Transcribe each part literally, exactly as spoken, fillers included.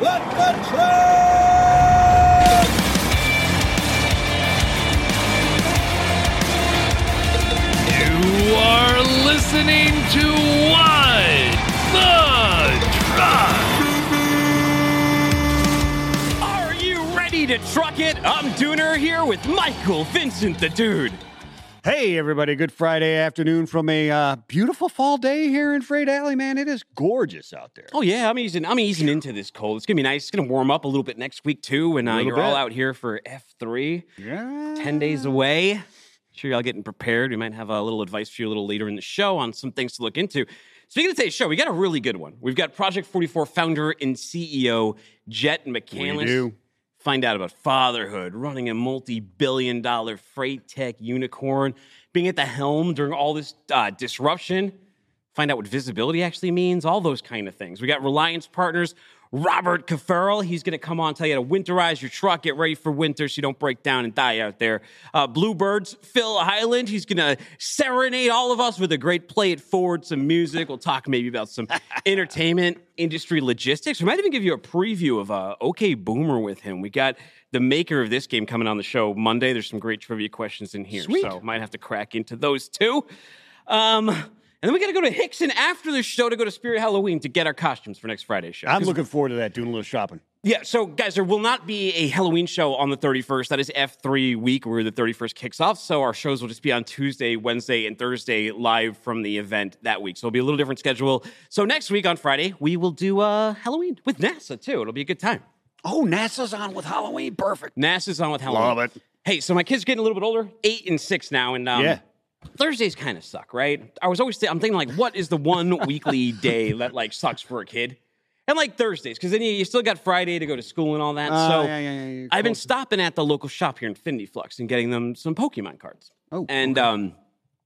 Let the train! You are listening to Why the Truck? Are you ready to truck it? I'm Dooner here with Michael Vincent the Dude. Hey, everybody. Good Friday afternoon from a uh, beautiful fall day here in Freight Alley, man. It is gorgeous out there. Oh, yeah. I'm easing I'm easing into this cold. It's going to be nice. It's going to warm up a little bit next week, too. And uh, you're bit. all out here for F three. Yeah. Ten days away. I'm sure y'all getting prepared. We might have a little advice for you a little later in the show on some things to look into. Speaking of today's show, we got a really good one. We've got Project forty-four founder and C E O Jett McCandless. We do. Find out about fatherhood, running a multi-billion dollar freight tech unicorn, being at the helm during all this uh, disruption. Find out what visibility actually means, all those kind of things. We got Reliance Partners, Robert Kaferle. He's going to come on and tell you how to winterize your truck, get ready for winter so you don't break down and die out there. Uh, Bluebird's Phil Hyland. He's going to serenade all of us with a great play it forward, some music. We'll talk maybe about some entertainment industry logistics. We might even give you a preview of uh, OK Boomer with him. We got the maker of this game coming on the show Monday. There's some great trivia questions in here. Sweet. So might have to crack into those too. Um... And then we got to go to Hickson after the show to go to Spirit Halloween to get our costumes for next Friday's show. I'm looking forward to that, doing a little shopping. Yeah, so guys, there will not be a Halloween show on the thirty-first. That is F three week where the thirty-first kicks off. So our shows will just be on Tuesday, Wednesday, and Thursday live from the event that week. So it'll be a little different schedule. So next week on Friday, we will do uh, Halloween with NASA, too. It'll be a good time. Oh, NASA's on with Halloween. Perfect. NASA's on with Halloween. Love it. Hey, so my kids are getting a little bit older, eight and six now. And um, yeah. Thursdays kind of suck, right? I was always th- I'm thinking like, what is the one weekly day that like sucks for a kid? And like Thursdays, because then you, you still got Friday to go to school and all that. Uh, so yeah, yeah, yeah, I've been stopping at the local shop here in Infinity Flux and getting them some Pokemon cards. Oh, and okay. um,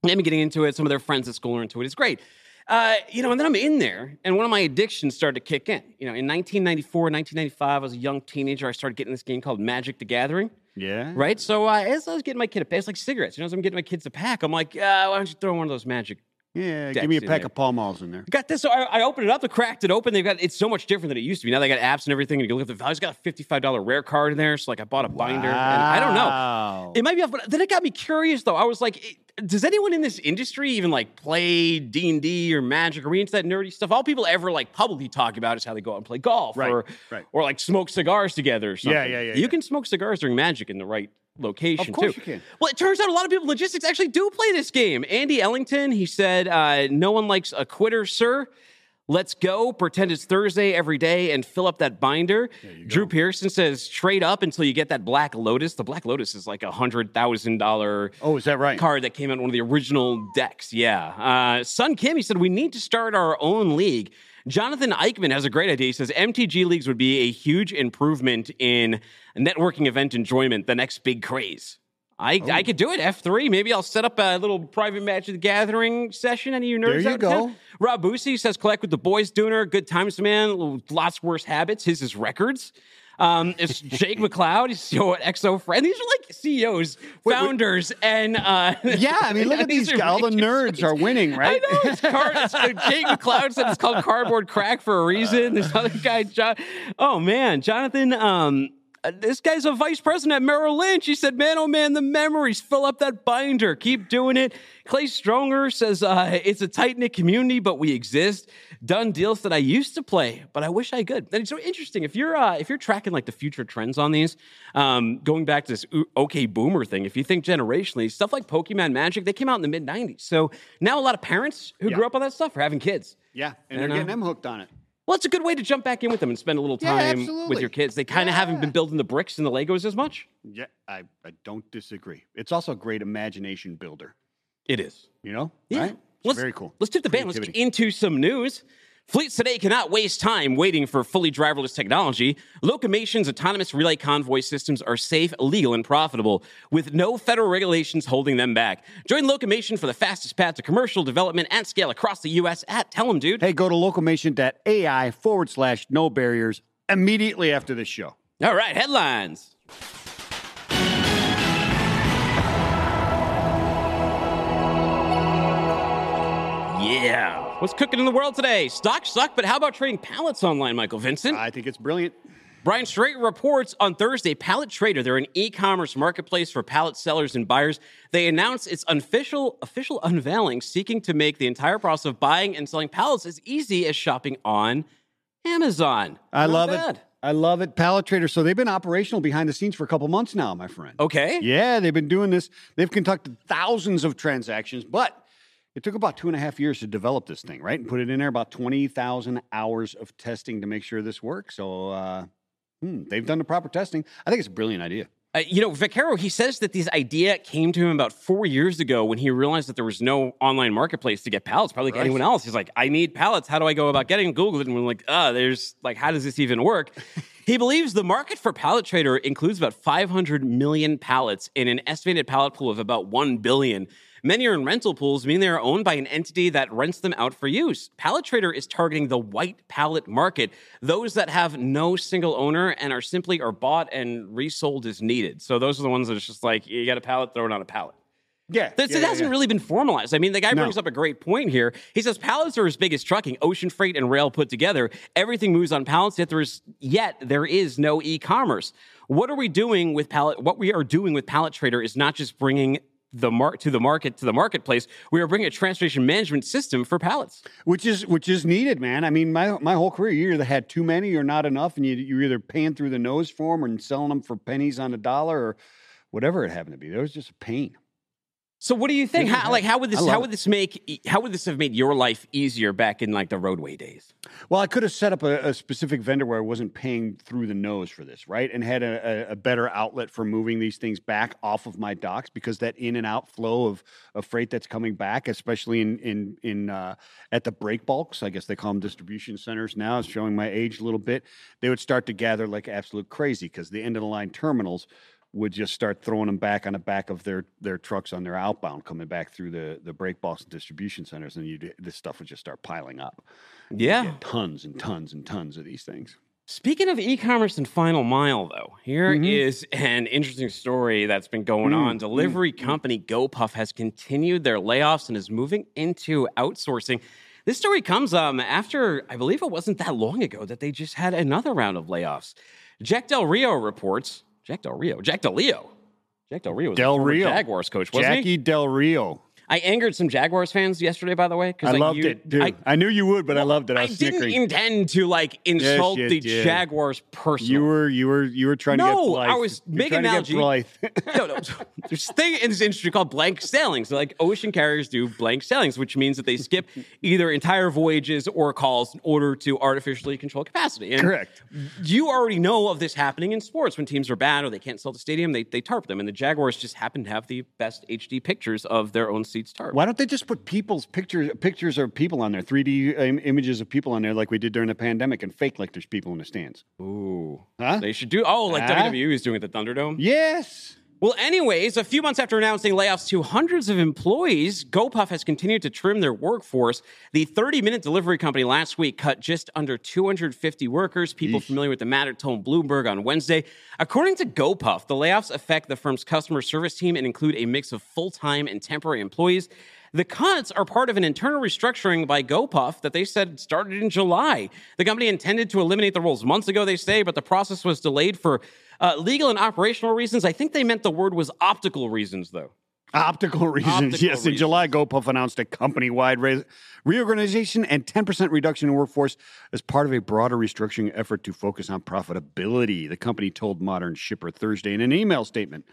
they've been getting into it. Some of their friends at school are into it. It's great. Uh, you know, and then I'm in there, and one of my addictions started to kick in. You know, in nineteen ninety-four, nineteen ninety-five, I was a young teenager. I started getting this game called Magic the Gathering. Yeah. Right? So uh, as I was getting my kid a pack, it's like cigarettes. You know, as I'm getting my kids a pack, I'm like, uh, why don't you throw one of those Magic Yeah, give me a pack there. of Pall Malls in there. Got this. So I, I opened it up, I cracked it open. They've got it's so much different than it used to be. Now they got apps and everything. And you can look at the values. Got a fifty-five dollars rare card in there. So like I bought a binder. Wow. And I don't know. It might be off, but then it got me curious though. I was like, does anyone in this industry even like play D and D or Magic or read into that nerdy stuff? All people ever like publicly talk about is how they go out and play golf right, or right. or like smoke cigars together or something. Yeah, yeah, yeah. You yeah. can smoke cigars during Magic in the right location, of course too. You can. Well, it turns out a lot of people in logistics actually do play this game. Andy Ellington, he said, uh, no one likes a quitter, sir. Let's go. Pretend it's Thursday every day and fill up that binder. Drew Pearson says, trade up until you get that Black Lotus. The Black Lotus is like a one hundred thousand dollars oh, is that right? card that came out in one of the original decks. Yeah. Uh, Sun Kim, he said, we need to start our own league. Jonathan Eichmann has a great idea. He says M T G leagues would be a huge improvement in networking event enjoyment, the next big craze. I, oh. I could do it, F three. Maybe I'll set up a little private Magic the Gathering session. Any of you nerds there you out go. Town? Rob Busey says, collect with the boys, Dooner. Good times, man. Lots worse habits. His is records. Um, it's Jake McCloud, he's C E O at X O F R. And these are like C E Os, wait, founders, wait. and uh, yeah, I mean, look at these guys. All the nerds are winning, right? I know. It's card, it's, Jake McCloud said it's called cardboard crack for a reason. This other guy, John, oh man, Jonathan. Um, this guy's a vice president at Merrill Lynch. He said, man, oh man, the memories, fill up that binder. Keep doing it. Clay Stronger says, uh, it's a tight-knit community, but we exist. Done deals that I used to play, but I wish I could. And it's so interesting. If you're uh, if you're tracking like the future trends on these, um, going back to this OK Boomer thing, if you think generationally, stuff like Pokemon Magic, they came out in the mid nineties. So now a lot of parents who yeah. grew up on that stuff are having kids. Yeah, and, and they're getting uh, them hooked on it. Well, it's a good way to jump back in with them and spend a little time yeah, with your kids. They kind of yeah. haven't been building the bricks and the Legos as much. Yeah, I, I don't disagree. It's also a great imagination builder. It is. You know? Yeah. Right? It's very cool. Let's tip the band. Let's get into some news. Fleets today cannot waste time waiting for fully driverless technology. Locomation's autonomous relay convoy systems are safe, legal, and profitable, with no federal regulations holding them back. Join Locomation for the fastest path to commercial development at scale across the U S at Tell 'em, Dude. Hey, go to locomation.ai forward slash no barriers immediately after this show. All right, headlines. Yeah. What's cooking in the world today? Stocks suck, but how about trading pallets online, Michael Vincent? I think it's brilliant. Brian Strait reports on Thursday, Pallet Trader, they're an e-commerce marketplace for pallet sellers and buyers. They announced its unofficial official unveiling, seeking to make the entire process of buying and selling pallets as easy as shopping on Amazon. I Not love bad. it. I love it. Pallet Trader. So they've been operational behind the scenes for a couple months now, my friend. Okay. Yeah, they've been doing this. They've conducted thousands of transactions, but it took about two and a half years to develop this thing, right? And put it in there, about twenty thousand hours of testing to make sure this works. So uh, hmm, they've done the proper testing. I think it's a brilliant idea. Uh, you know, Vaccaro, he says that this idea came to him about four years ago when he realized that there was no online marketplace to get pallets, probably like right. anyone else. He's like, I need pallets. How do I go about getting Googled it? And we're like, uh, there's like, how does this even work? He believes the market for Pallet Trader includes about five hundred million pallets and an estimated pallet pool of about one billion. Many are in rental pools, meaning they are owned by an entity that rents them out for use. Pallet Trader is targeting the white pallet market, those that have no single owner and are simply are bought and resold as needed. So those are the ones that it's just like, you got a pallet, throw it on a pallet. Yeah, yeah, it yeah, hasn't yeah. really been formalized. I mean, the guy no. brings up a great point here. He says pallets are as big as trucking, ocean freight, and rail put together. Everything moves on pallets, yet there is, yet there is no e-commerce. What are we doing with pallet? What we are doing with Pallet Trader is not just bringing the mark to the market to the marketplace. We are bringing a transportation management system for pallets, which is which is needed, man. I mean, my my whole career, you either had too many or not enough, and you you're either paying through the nose for them or selling them for pennies on a dollar or whatever it happened to be. There was just a pain. So what do you think? How, like, how would this? How would this make? How would this have made your life easier back in like the roadway days? Well, I could have set up a, a specific vendor where I wasn't paying through the nose for this, right? And had a, a, a better outlet for moving these things back off of my docks, because that in and out flow of, of freight that's coming back, especially in in in uh, at the break bulks, I guess they call them distribution centers now. It's showing my age a little bit. They would start to gather like absolute crazy because the end of the line terminals would just start throwing them back on the back of their their trucks on their outbound coming back through the the break box distribution centers, and you this stuff would just start piling up. Yeah, tons and tons and tons of these things. Speaking of e-commerce and final mile, though, here mm-hmm. is an interesting story that's been going mm-hmm. on. Delivery mm-hmm. company GoPuff has continued their layoffs and is moving into outsourcing. This story comes um, after, I believe it wasn't that long ago, that they just had another round of layoffs. Jack Del Rio reports. Jack Del Rio. Jack Del Rio. Jack Del Rio was Del Rio. Jaguars coach, wasn't Jackie he? Jackie Del Rio. I angered some Jaguars fans yesterday, by the way. I like, loved you, it, dude. I, I knew you would, but well, I loved it. I, was I didn't snickering. intend to, like, insult yes, the did. Jaguars personally. You were, you were, you were trying no, to get blithe. No, I was making an analogy. no, no. There's a thing in this industry called blank sailings. So, like, ocean carriers do blank sailings, which means that they skip either entire voyages or calls in order to artificially control capacity. And correct. You already know of this happening in sports. When teams are bad or they can't sell the stadium, they, they tarp them. And the Jaguars just happen to have the best H D pictures of their own seats. Why don't they just put people's pictures pictures of people on there, three D um, images of people on there like we did during the pandemic, and fake like there's people in the stands? Ooh. Huh? They should do, oh, like ah. W W E is doing at the Thunderdome? Yes. Well, anyways, a few months after announcing layoffs to hundreds of employees, GoPuff has continued to trim their workforce. The thirty-minute delivery company last week cut just under two hundred fifty workers. People Eesh. familiar with the matter told Bloomberg on Wednesday. According to GoPuff, the layoffs affect the firm's customer service team and include a mix of full-time and temporary employees. The cuts are part of an internal restructuring by GoPuff that they said started in July. The company intended to eliminate the roles months ago, they say, but the process was delayed for uh, legal and operational reasons. I think they meant the word was optical reasons, though. Optical reasons, optical yes. Reasons. In July, GoPuff announced a company-wide re- reorganization and ten percent reduction in workforce as part of a broader restructuring effort to focus on profitability, the company told Modern Shipper Thursday in an email statement.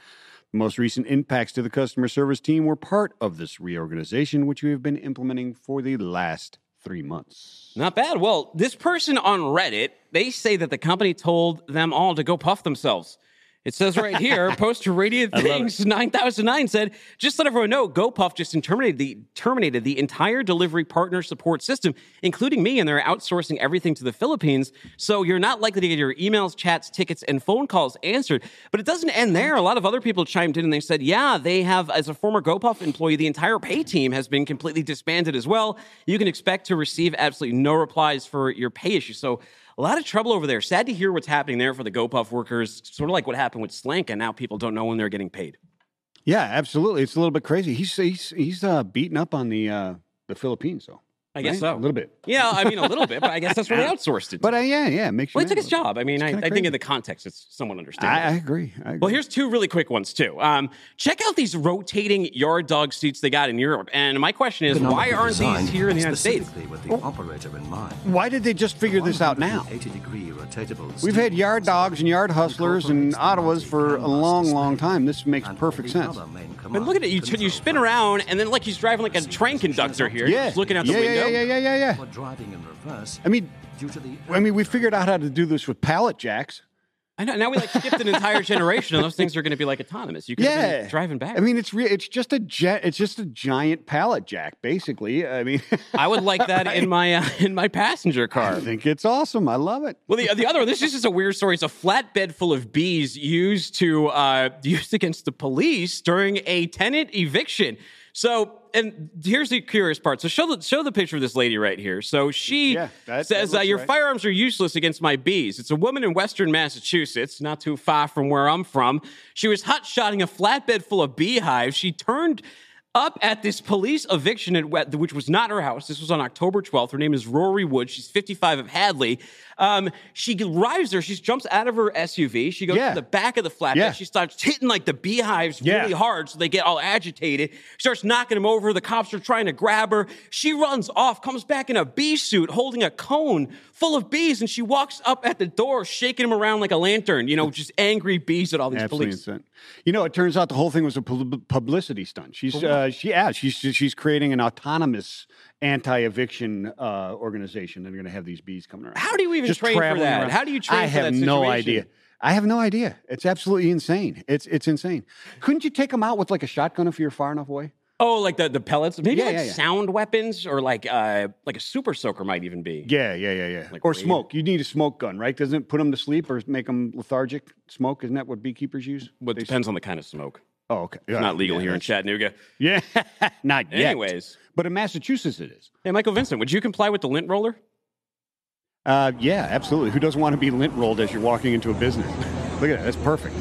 The most recent impacts to the customer service team were part of this reorganization, which we have been implementing for the last three months. Not bad. Well, this person on Reddit, they say that the company told them all to go puff themselves. It says right here, post to Radiant Things nine thousand nine said, just let everyone know, GoPuff just terminated the, terminated the entire delivery partner support system, including me, and they're outsourcing everything to the Philippines. So you're not likely to get your emails, chats, tickets, and phone calls answered. But it doesn't end there. A lot of other people chimed in and they said, yeah, they have, as a former GoPuff employee, the entire pay team has been completely disbanded as well. You can expect to receive absolutely no replies for your pay issue. So a lot of trouble over there. Sad to hear what's happening there for the GoPuff workers, sort of like what happened with Slank, and now people don't know when they're getting paid. Yeah, absolutely. It's a little bit crazy. He's he's, he's uh, beating up on the uh, the Philippines, though. I guess right? so. A little bit. Yeah, I mean, a little bit, but I guess that's where they outsourced it. But uh, yeah, yeah. Make sure. Well, he took his job. I mean, I, I think in the context, it's somewhat understandable. I, I, agree. I agree. Well, here's two really quick ones, too. Um, check out these rotating yard dog seats they got in Europe. And my question is, why aren't these here in the United States? With the well, operator in mind. Why did they just figure this out now? We've had yard dogs and yard hustlers and Ottawas for a long, long time. This makes perfect sense. But look at it. You, you spin around, and then like he's driving like a train conductor here. Yeah. Just looking out the yeah, window. Yeah, yeah, yeah, yeah, yeah. We're driving in reverse. I mean, due to the I mean, we figured out how to do this with pallet jacks. I know. Now we like skipped an entire generation, and those things are going to be like autonomous. You can yeah. be driving back. I mean, it's re- it's just a jet. It's just a giant pallet jack, basically. I mean, I would like that right? in my uh, in my passenger car. I think it's awesome. I love it. Well, the the other one. This is just a weird story. It's a flatbed full of bees used to uh, used against the police during a tenant eviction. So. And here's the curious part. So show the, show the picture of this lady right here. So she yeah, that, says, that uh, your right. firearms are useless against my bees. It's a woman in Western Massachusetts, not too far from where I'm from. She was hot-shotting a flatbed full of beehives. She turned up at this police eviction, at, which was not her house. This was on October twelfth. Her name is Rory Wood. She's fifty-five of Hadley. Um, she arrives there. She jumps out of her S U V. She goes yeah. to the back of the flatbed. Yeah. She starts hitting like the beehives yeah. really hard, so they get all agitated. She starts knocking them over. The cops are trying to grab her. She runs off, comes back in a bee suit, holding a cone full of bees, and she walks up at the door, shaking them around like a lantern. You know, just angry bees at all these Absolutely police. Insane. You know, it turns out the whole thing was a publicity stunt. She's uh, Uh, she, yeah, she's she's creating an autonomous anti-eviction uh, organization. They're going to have these bees coming around. How do you even Just train for that? Around. How do you train I for that situation? I have no idea. I have no idea. It's absolutely insane. It's it's insane. Couldn't you take them out with like a shotgun if you're far enough away? Oh, like the, the pellets? Maybe yeah, like yeah, yeah. sound weapons or like uh, like a super soaker might even be. Yeah, yeah, yeah, yeah. Like or radio. Smoke. You need a smoke gun, right? Doesn't it put them to sleep or make them lethargic? Smoke, isn't that what beekeepers use? Well, it depends smoke? on the kind of smoke. Oh, okay. It's not legal yeah, here in Chattanooga. Yeah, not yet. Anyways. But in Massachusetts it is. Hey, Michael Vincent, would you comply with the lint roller? Uh, yeah, absolutely. Who doesn't want to be lint rolled as you're walking into a business? Look at that. That's perfect.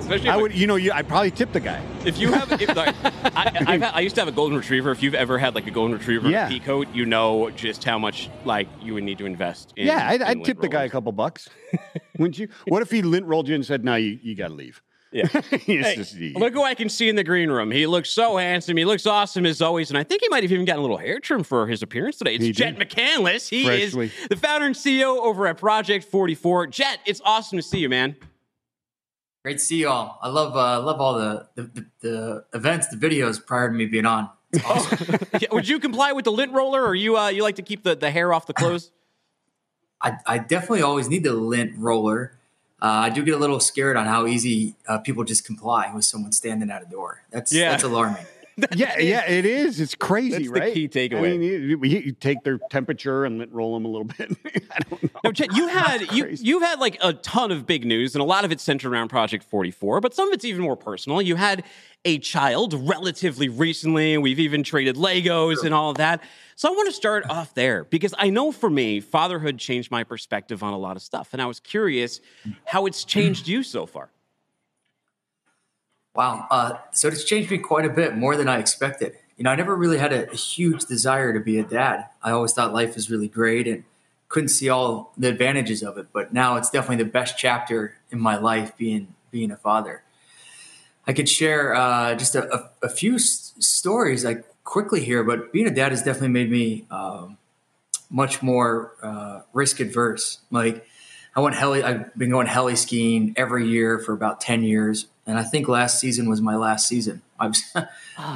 Especially I would, you know, you, I'd probably tip the guy. If you have, if, like, I, I've, I used to have a golden retriever. If you've ever had like a golden retriever yeah. and a peacoat, you know just how much like you would need to invest in. Yeah, I'd, in I'd tip rollers. the guy a couple bucks. Wouldn't you? What if he lint rolled you and said, no, you, you got to leave? Yeah. Hey, look who I can see in the green room. He looks so handsome. He looks awesome as always. And I think he might have even gotten a little hair trim for his appearance today. It's Jett McCandless. He Freshly. is the founder and C E O over at Project forty-four. Jett, it's awesome to see you, man. Great to see you all. I love uh, love all the, the, the, the events, the videos prior to me being on. It's awesome. yeah, would you comply with the lint roller or you uh, you like to keep the, the hair off the clothes? I, I definitely always need the lint roller. Uh, I do get a little scared on how easy uh, people just comply with someone standing at a door. That's yeah. that's alarming. yeah, yeah, it is. It's crazy, that's right? That's the key takeaway. I mean, you, you take their temperature and let, roll them a little bit. I don't know. Now, Chet, you had, you, you've had like a ton of big news, and a lot of it's centered around Project forty-four, but some of it's even more personal. You had a child relatively recently, and we've even traded Legos sure. and all of that. So I want to start off there because I know for me, fatherhood changed my perspective on a lot of stuff. And I was curious how it's changed you so far. Wow. Uh, so it's changed me quite a bit, more than I expected. You know, I never really had a, a huge desire to be a dad. I always thought life was really great and couldn't see all the advantages of it. But now it's definitely the best chapter in my life being being a father. I could share uh, just a, a, a few s- stories like quickly here, but being a dad has definitely made me um, much more uh, risk adverse. Like I went heli, I've been going heli skiing every year for about ten years. And I think last season was my last season. I was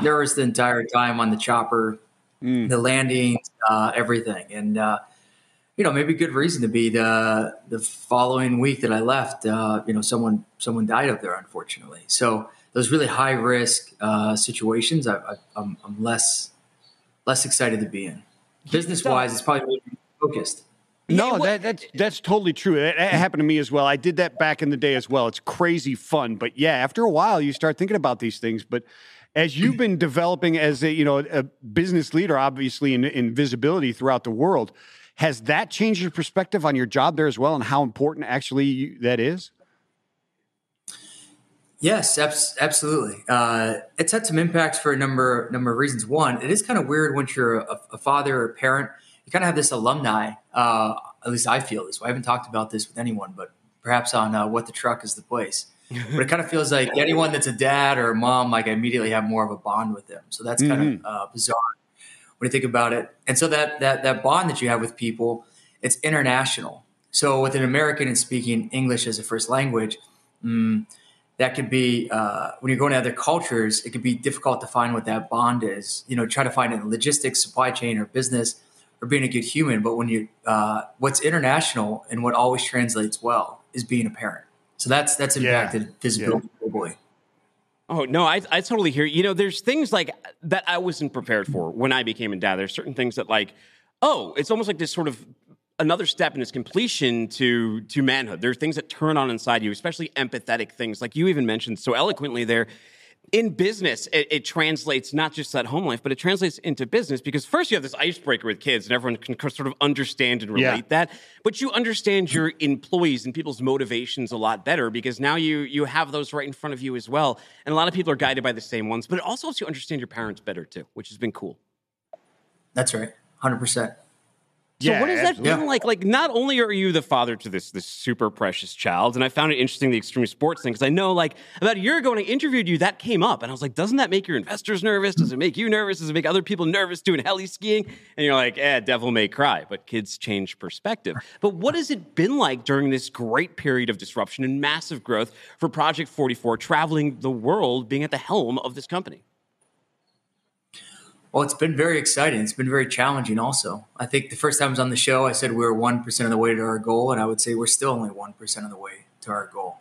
nervous the entire time on the chopper, mm. the landings, uh, everything. And, uh, you know, maybe good reason to be the, the following week that I left, uh, you know, someone, someone died up there, unfortunately. So, those really high risk uh, situations, I, I, I'm, I'm less less excited to be in. Business wise, it's probably really focused. No, that, that's that's totally true. That, that happened to me as well. I did that back in the day as well. It's crazy fun, but yeah, after a while, you start thinking about these things. But as you've been developing as a you know a business leader, obviously in, in visibility throughout the world, has that changed your perspective on your job there as well, and how important actually you, that is? Yes, absolutely. Uh, it's had some impacts for a number number of reasons. One, it is kind of weird once you're a, a father or a parent, you kind of have this alumni. Uh, at least I feel this way. I haven't talked about this with anyone, but perhaps on uh, What the Truck is the Place. But it kind of feels like anyone that's a dad or a mom, like I immediately have more of a bond with them. So that's kind mm-hmm. of uh, bizarre when you think about it. And so that that that bond that you have with people, it's international. So with an American and speaking English as a first language, um, that could be uh, when you're going to other cultures, it could be difficult to find what that bond is. You know, try to find it in logistics, supply chain, or business, or being a good human. But when you uh, what's international and what always translates well is being a parent. So that's that's impacted yeah. visibility globally. Yeah. Oh, no, I, I totally hear you. You know, there's things like that I wasn't prepared for when I became a dad. There's certain things that like, oh, it's almost like this sort of another step in its completion to to manhood. There are things that turn on inside you, especially empathetic things like you even mentioned so eloquently there. In business, it, it translates not just that home life, but it translates into business because first you have this icebreaker with kids and everyone can sort of understand and relate yeah. that. But you understand your employees and people's motivations a lot better because now you you have those right in front of you as well. And a lot of people are guided by the same ones, but it also helps you understand your parents better too, which has been cool. That's right. one hundred percent. So yeah, what has that been like? Like, not only are you the father to this this super precious child, and I found it interesting, the extreme sports thing, because I know, like, about a year ago when I interviewed you, that came up, and I was like, doesn't that make your investors nervous? Does it make you nervous? Does it make other people nervous doing heli skiing? And you're like, eh, devil may cry, but kids change perspective. But what has it been like during this great period of disruption and massive growth for Project forty-four, traveling the world, being at the helm of this company? Well, it's been very exciting. It's been very challenging also. I think the first time I was on the show, I said we were one percent of the way to our goal, and I would say we're still only one percent of the way to our goal.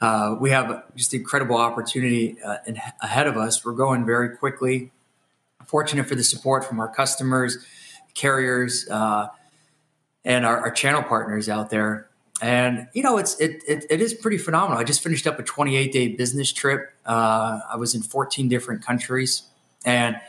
Uh, we have just incredible opportunity uh, in, ahead of us. We're growing very quickly. Fortunate for the support from our customers, carriers, uh, and our, our channel partners out there. And, you know, it's it, it it is pretty phenomenal. I just finished up a twenty-eight day business trip. Uh, I was in fourteen different countries, and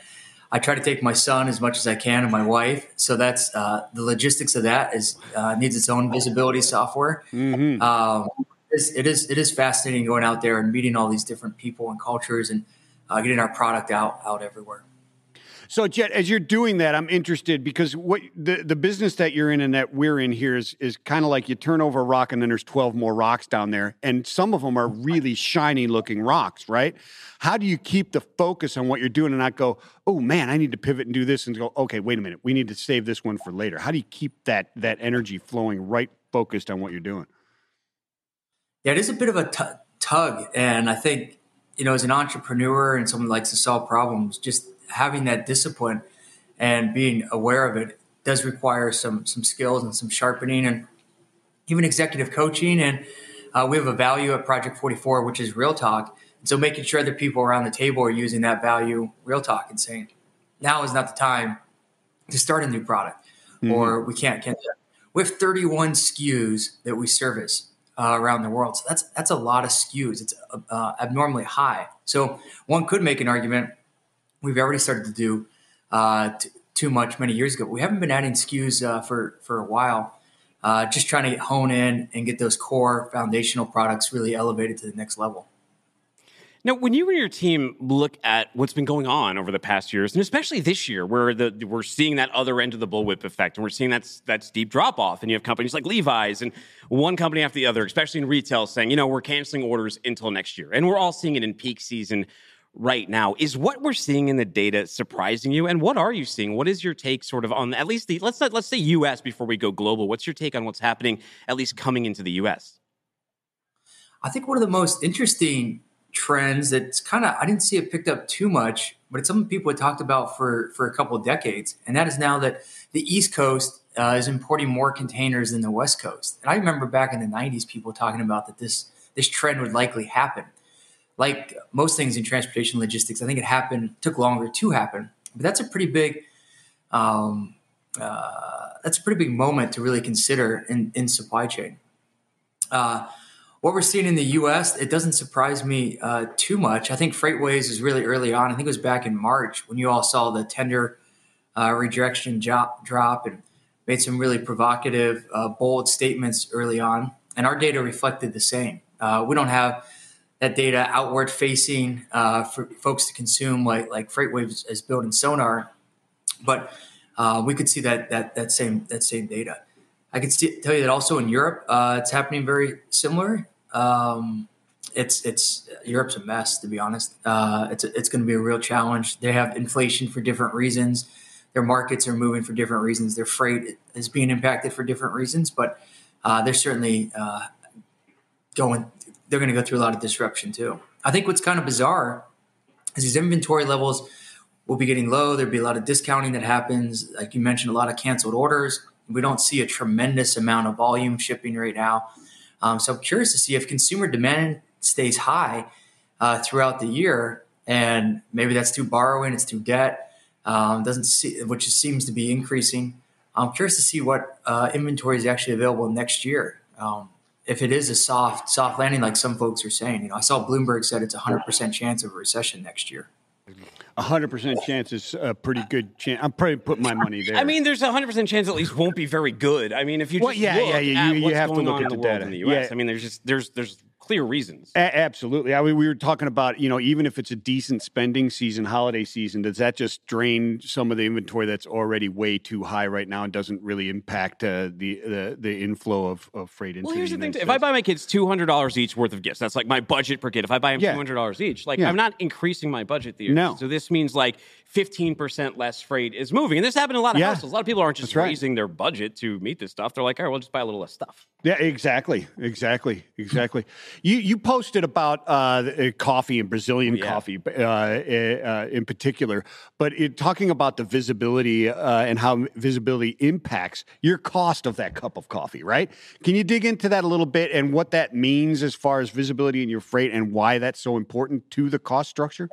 I try to take my son as much as I can and my wife. So that's uh, the logistics of that is uh, needs its own visibility software. Mm-hmm. Um, it's, it is it is fascinating going out there and meeting all these different people and cultures and uh, getting our product out out everywhere. So, Jett, as you're doing that, I'm interested because what the, the business that you're in and that we're in here is is kind of like you turn over a rock and then there's twelve more rocks down there. And some of them are really shiny looking rocks, right? How do you keep the focus on what you're doing and not go, oh, man, I need to pivot and do this and go, okay, wait a minute. We need to save this one for later. How do you keep that that energy flowing right focused on what you're doing? Yeah, it is a bit of a t- tug. And I think, you know, as an entrepreneur and someone who likes to solve problems, just having that discipline and being aware of it does require some some skills and some sharpening and even executive coaching. And uh, we have a value at Project forty-four, which is real talk. And so making sure other people around the table are using that value, real talk, and saying, now is not the time to start a new product, mm-hmm. or we can't, can't. We have thirty-one S K Us that we service uh, around the world. So that's, that's a lot of S K Us. It's uh, abnormally high. So one could make an argument we've already started to do uh, t- too much many years ago. We haven't been adding S K Us uh, for, for a while, uh, just trying to hone in and get those core foundational products really elevated to the next level. Now, when you and your team look at what's been going on over the past years, and especially this year, where the, we're seeing that other end of the bullwhip effect, and we're seeing that, that steep drop-off, and you have companies like Levi's and one company after the other, especially in retail, saying, you know, we're canceling orders until next year. And we're all seeing it in peak season right now. Is what we're seeing in the data surprising you? And what are you seeing? What is your take sort of on at least the, let's not, let's say U S before we go global. What's your take on what's happening, at least coming into the U S? I think one of the most interesting trends that's kind of, I didn't see it picked up too much, but it's something people had talked about for, for a couple of decades. And that is now that the East Coast uh, is importing more containers than the West Coast. And I remember back in the nineties, people talking about that this, this trend would likely happen. Like most things in transportation logistics, I think it happened, took longer to happen. But that's a pretty big, um, uh, that's a pretty big moment to really consider in, in supply chain. Uh, what we're seeing in the U S, it doesn't surprise me uh, too much. I think FreightWaves is really early on. I think it was back in March when you all saw the tender uh, rejection drop, drop and made some really provocative, uh, bold statements early on. And our data reflected the same. Uh, we don't have that data outward facing uh, for folks to consume, like like FreightWaves is building sonar. But uh, we could see that that that same that same data. I could see, tell you that also in Europe, uh, it's happening very similar. Um, it's it's Europe's a mess, to be honest. Uh, it's it's going to be a real challenge. They have inflation for different reasons. Their markets are moving for different reasons. Their freight is being impacted for different reasons. But uh, they're certainly uh, going. They're going to go through a lot of disruption too. I think what's kind of bizarre is these inventory levels will be getting low. There'll be a lot of discounting that happens. Like you mentioned, a lot of canceled orders. We don't see a tremendous amount of volume shipping right now. Um, so I'm curious to see if consumer demand stays high uh, throughout the year, and maybe that's through borrowing, it's through debt, um, doesn't see, which seems to be increasing. I'm curious to see what uh, inventory is actually available next year. Um, if it is a soft soft landing, like some folks are saying, you know, I saw Bloomberg said it's a one hundred percent chance of a recession next year. A hundred percent chance is a pretty good chance. I'm probably put my money there. I mean, there's a hundred percent chance at least won't be very good. I mean, if you just well, yeah, look yeah, yeah, at you, what's you have going to look at the, the data in the U S. Yeah. I mean, there's just there's there's clear reasons. A- absolutely. I mean, we were talking about, you know, even if it's a decent spending season, holiday season, does that just drain some of the inventory that's already way too high right now and doesn't really impact uh, the, the the inflow of, of freight into the United States? Well, here's the thing: if I buy my kids two hundred dollars each worth of gifts, that's like my budget per kid. If I buy them yeah. two hundred dollars each, like yeah. I'm not increasing my budget the year. No. So this means like fifteen percent less freight is moving. And this happened in a lot of yeah. households. A lot of people aren't just right. raising their budget to meet this stuff. They're like, all right, we'll just buy a little less stuff. Yeah, exactly. Exactly. Exactly. you you posted about uh, coffee and Brazilian yeah. coffee uh, uh, in particular, but it, talking about the visibility uh, and how visibility impacts your cost of that cup of coffee, right? Can you dig into that a little bit and what that means as far as visibility in your freight and why that's so important to the cost structure?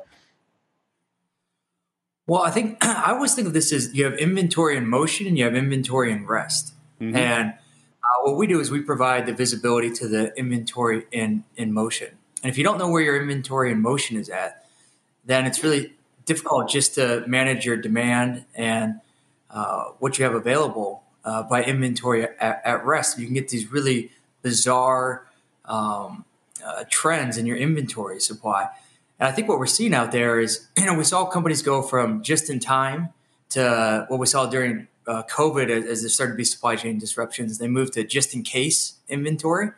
Well, I think I always think of this as you have inventory in motion and you have inventory in rest. Mm-hmm. And uh, what we do is we provide the visibility to the inventory in, in motion. And if you don't know where your inventory in motion is at, then it's really difficult just to manage your demand and uh, what you have available uh, by inventory at, at rest. You can get these really bizarre um, uh, trends in your inventory supply. And I think what we're seeing out there is, you know, we saw companies go from just in time to what we saw during uh, COVID as, as there started to be supply chain disruptions. They moved to just in case inventory.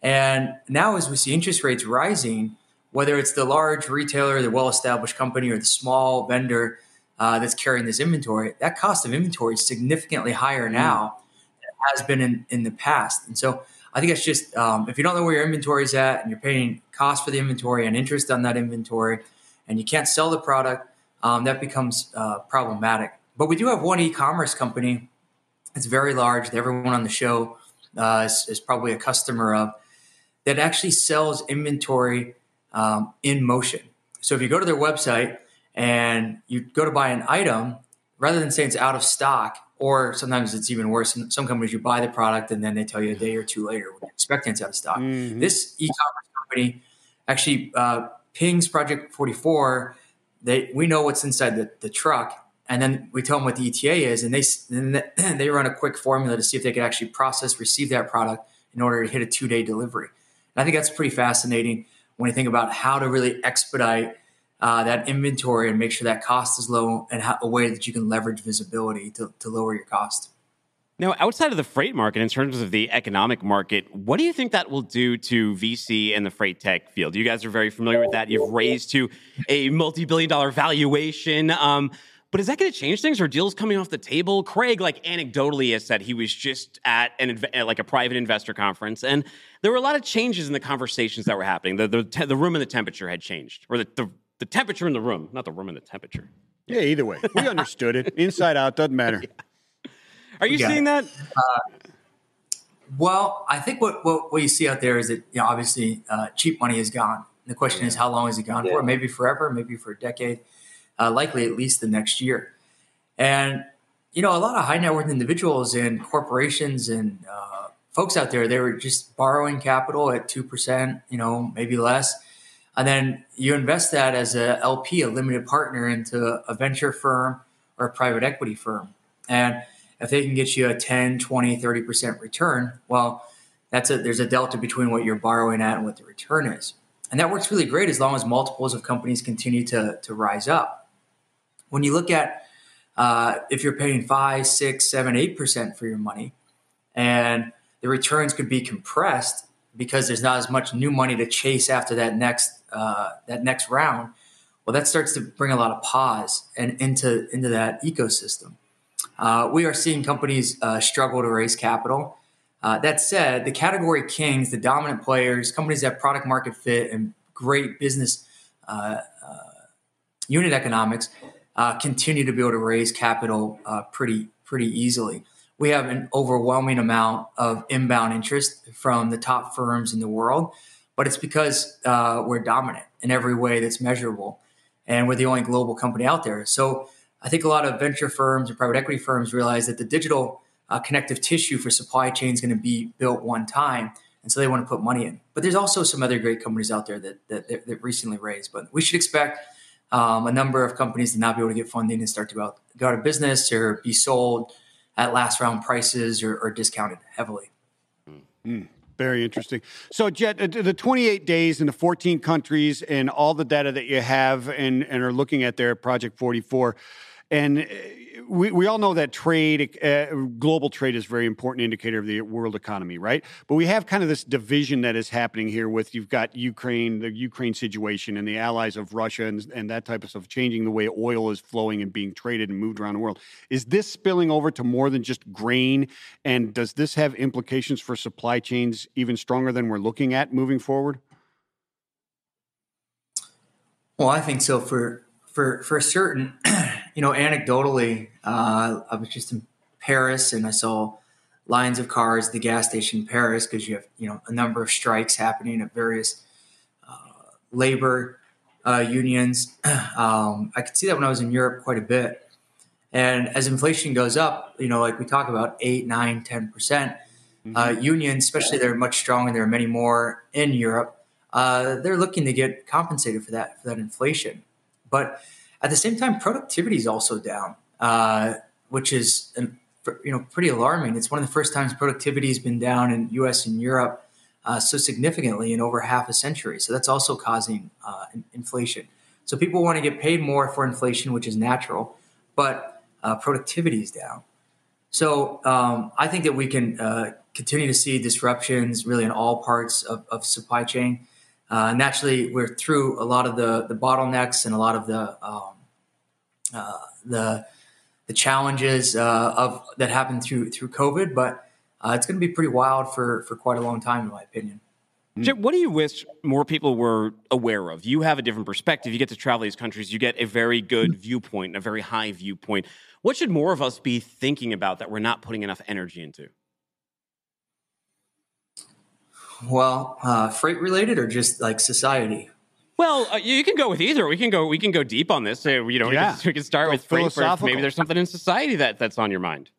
And now as we see interest rates rising, whether it's the large retailer, the well-established company, or the small vendor uh, that's carrying this inventory, that cost of inventory is significantly higher now than it has been in, in the past. And so I think it's just um, if you don't know where your inventory is at and you're paying cost for the inventory and interest on that inventory and you can't sell the product, um, that becomes uh, problematic. But we do have one e-commerce company. It's very large. That everyone on the show uh, is, is probably a customer of that actually sells inventory um, in motion. So if you go to their website and you go to buy an item, rather than saying it's out of stock, or sometimes it's even worse. Some companies, you buy the product and then they tell you a day or two later, we're expecting it's out of stock. Mm-hmm. This e-commerce company actually uh, pings Project forty-four. They we know what's inside the, the truck, and then we tell them what the E T A is, and they and they run a quick formula to see if they could actually process, receive that product in order to hit a two-day delivery. And I think that's pretty fascinating when you think about how to really expedite Uh, that inventory and make sure that cost is low and ha- a way that you can leverage visibility to, to lower your cost. Now, outside of the freight market, in terms of the economic market, what do you think that will do to V C and the freight tech field? You guys are very familiar with that. You've raised to a multi-billion dollar valuation. Um, but is that going to change things? Are deals coming off the table? Craig, like anecdotally, has said he was just at an at like a private investor conference, and there were a lot of changes in the conversations that were happening. The the, te- the room and the temperature had changed, or the, the The temperature in the room, not the room and the temperature. Yeah, yeah either way. We understood it. Inside out, doesn't matter. Yeah. Are you seeing it. that? Uh, well, I think what, what what you see out there is that, you know, obviously uh, cheap money is gone. And the question yeah. is, how long is it gone yeah. for? Maybe forever, maybe for a decade, uh, likely at least the next year. And, you know, a lot of high net worth individuals and corporations and uh, folks out there, they were just borrowing capital at two percent, you know, maybe less. And then you invest that as a L P, a limited partner, into a venture firm or a private equity firm. And if they can get you a ten, twenty, thirty percent return, well, that's a, there's a delta between what you're borrowing at and what the return is. And that works really great as long as multiples of companies continue to, to rise up. When you look at uh, if you're paying five, six, seven, eight percent for your money, and the returns could be compressed because there's not as much new money to chase after that next uh, that next round. Well, that starts to bring a lot of pause and into into that ecosystem. Uh, we are seeing companies uh, struggle to raise capital. Uh, that said, the category kings, the dominant players, companies that have product market fit and great business uh, uh, unit economics uh, continue to be able to raise capital uh, pretty pretty easily. We have an overwhelming amount of inbound interest from the top firms in the world, but it's because uh, we're dominant in every way that's measurable, and we're the only global company out there. So I think a lot of venture firms and private equity firms realize that the digital Uh, connective tissue for supply chain is going to be built one time. And so they want to put money in. But there's also some other great companies out there that that, that, that recently raised. But we should expect um, a number of companies to not be able to get funding and start to go out, go out of business or be sold at last round prices or, or discounted heavily. Mm, very interesting. So, Jett, the twenty-eight days in the fourteen countries and all the data that you have and, and are looking at there at Project forty-four, and we, we all know that trade, uh, global trade is a very important indicator of the world economy, right? But we have kind of this division that is happening here with you've got Ukraine, the Ukraine situation and the allies of Russia and, and that type of stuff, changing the way oil is flowing and being traded and moved around the world. Is this spilling over to more than just grain? And does this have implications for supply chains even stronger than we're looking at moving forward? Well, I think so for for, for certain. You know, anecdotally, uh, I was just in Paris and I saw lines of cars at the gas station in Paris because you have, you know, a number of strikes happening at various uh, labor uh, unions. Um, I could see that when I was in Europe quite a bit. And as inflation goes up, you know, like we talk about eight, nine, ten percent, mm-hmm. uh, unions, especially they're much stronger. There are many more in Europe. Uh, they're looking to get compensated for that for that inflation, but at the same time, productivity is also down, uh, which is you know pretty alarming. It's one of the first times productivity has been down in U S and Europe uh, so significantly in over half a century. So that's also causing uh, inflation. So people want to get paid more for inflation, which is natural, but uh, productivity is down. So um, I think that we can uh, continue to see disruptions really in all parts of, of supply chain. Uh, naturally, we're through a lot of the, the bottlenecks and a lot of the um, uh, the, the challenges uh, of that happened through through COVID, but uh, it's going to be pretty wild for, for quite a long time, in my opinion. Jett, what do you wish more people were aware of? You have a different perspective. You get to travel these countries. You get a very good viewpoint, a very high viewpoint. What should more of us be thinking about that we're not putting enough energy into? Well, uh, freight related or just like society? Well, uh, you can go with either. We can go. We can go deep on this. Uh, you know, yeah. we, can, we can start go with freight first. Maybe there's something in society that, that's on your mind.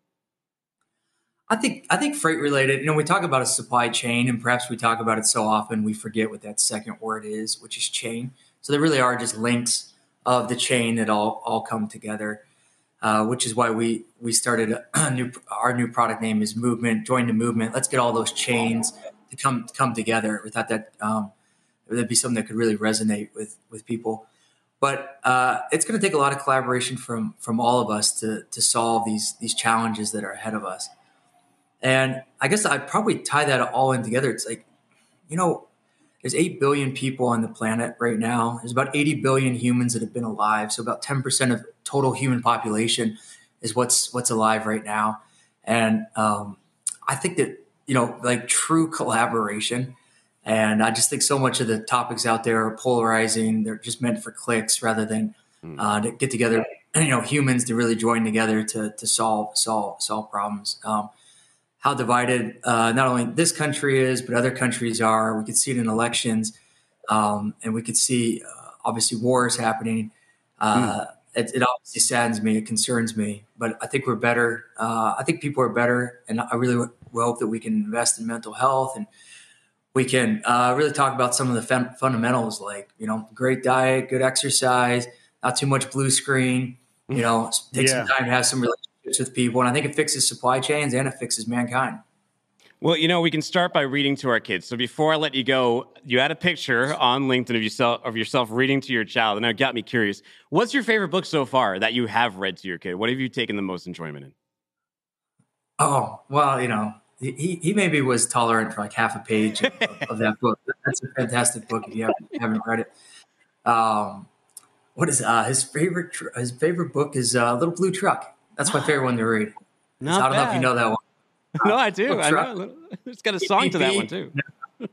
I think. I think freight related. You know, we talk about a supply chain, and perhaps we talk about it so often we forget what that second word is, which is chain. So there really are just links of the chain that all all come together, uh, which is why we we started a new. Our new product name is Movement. Join the movement. Let's get all those chains to come come together. We thought that um, that'd be something that could really resonate with with people. But uh, it's going to take a lot of collaboration from from all of us to to solve these these challenges that are ahead of us. And I guess I'd probably tie that all in together. It's like, you know, there's eight billion people on the planet right now. There's about eighty billion humans that have been alive. So about ten percent of total human population is what's what's alive right now. And um, I think that, you know, like true collaboration. And I just think so much of the topics out there are polarizing. They're just meant for clicks rather than uh, to get together, you know, humans to really join together to to solve, solve, solve problems. Um, how divided uh, not only this country is, but other countries are. We could see it in elections um, and we could see uh, obviously wars happening. Uh, mm. It, it obviously saddens me. It concerns me. But I think we're better. Uh, I think people are better. And I really w- hope that we can invest in mental health and we can uh, really talk about some of the fun- fundamentals like, you know, great diet, good exercise, not too much blue screen, you know, take yeah. some time to have some relationships with people. And I think it fixes supply chains and it fixes mankind. Well, you know, we can start by reading to our kids. So before I let you go, you had a picture on LinkedIn of yourself of yourself reading to your child, and it got me curious. What's your favorite book so far that you have read to your kid? What have you taken the most enjoyment in? Oh, well, you know, he, he maybe was tolerant for like half a page of, of that book. That's a fantastic book if you haven't, haven't read it. Um, what is uh, his favorite? Tr- his favorite book is uh, Little Blue Truck. That's my favorite one to read. Not so I don't bad. know if you know that one. Uh, no, I do. I know. It's got a song to that one too.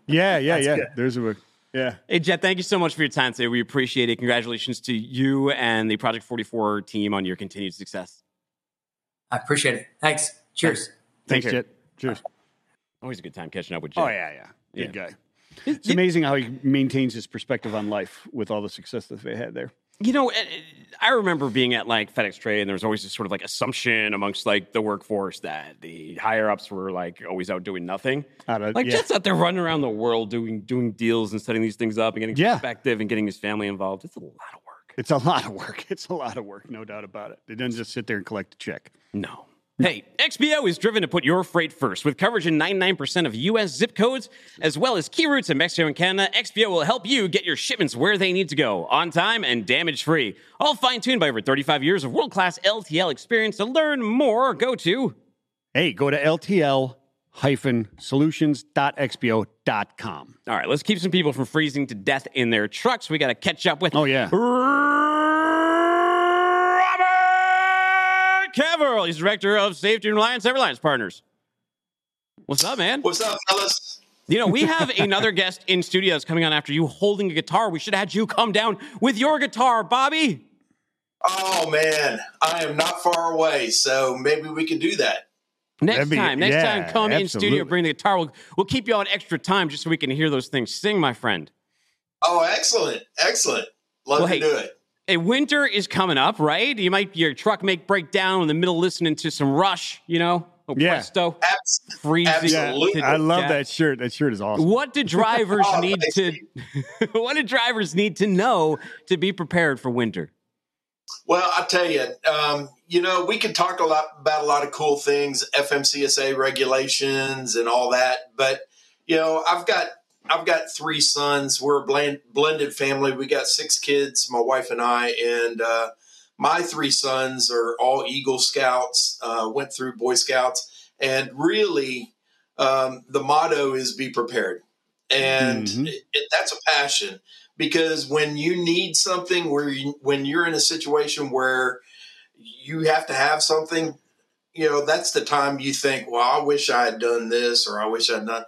Yeah, yeah, yeah. Good. There's a book. Yeah. Hey, Jett, thank you so much for your time today. We appreciate it. Congratulations to you and the Project forty-four team on your continued success. I appreciate it. Thanks. Cheers. Thanks, Jett. Cheers. Always a good time catching up with Jett. Oh, yeah, yeah. Good yeah. guy. It's amazing how he maintains his perspective on life with all the success that they had there. You know, I remember being at like FedEx Trade, and there was always this sort of like assumption amongst like the workforce that the higher ups were like always out doing nothing. Out of, like yeah. Jet's out there running around the world doing doing deals and setting these things up and getting yeah. perspective and getting his family involved. It's a lot of work. It's a lot of work. It's a lot of work, no doubt about it. It doesn't just sit there and collect a check. No. Hey, X B O is driven to put your freight first. With coverage in ninety-nine percent of U S zip codes, as well as key routes in Mexico and Canada, X B O will help you get your shipments where they need to go, on time and damage-free. All fine-tuned by over thirty-five years of world-class L T L experience. To learn more, go to... Hey, go to L T L dash solutions dot X B O dot com. All right, let's keep some people from freezing to death in their trucks. We got to catch up with... Oh, yeah. Kaferle, he's director of safety and Reliance at Reliance Partners. What's up, man? What's up, fellas? You know, we have another guest in studio that's coming on after you holding a guitar. We should have had you come down with your guitar, Bobby. Oh, man. I am not far away, so maybe we can do that. Next be, time, next yeah, time, come absolutely. in studio, bring the guitar. We'll, we'll keep you on extra time just so we can hear those things sing, my friend. Oh, excellent. Excellent. Love well, to hey, do it. Hey, winter is coming up, right? You might your truck may break down in the middle listening to some Rush, you know? Yeah. Presto. Freezing. Absolutely. I love yeah. that shirt. That shirt is awesome. What do drivers oh, need to what do drivers need to know to be prepared for winter? Well, I tell you, um, you know, we can talk a lot about a lot of cool things, F M C S A regulations and all that, but you know, I've got I've got three sons. We're a bland, blended family. We got six kids, my wife and I, and uh, my three sons are all Eagle Scouts, uh, went through Boy Scouts, and really um, the motto is be prepared. And mm-hmm. it, it, that's a passion, because when you need something, where you, when you're in a situation where you have to have something, you know, that's the time you think, well, I wish I had done this, or I wish I had done.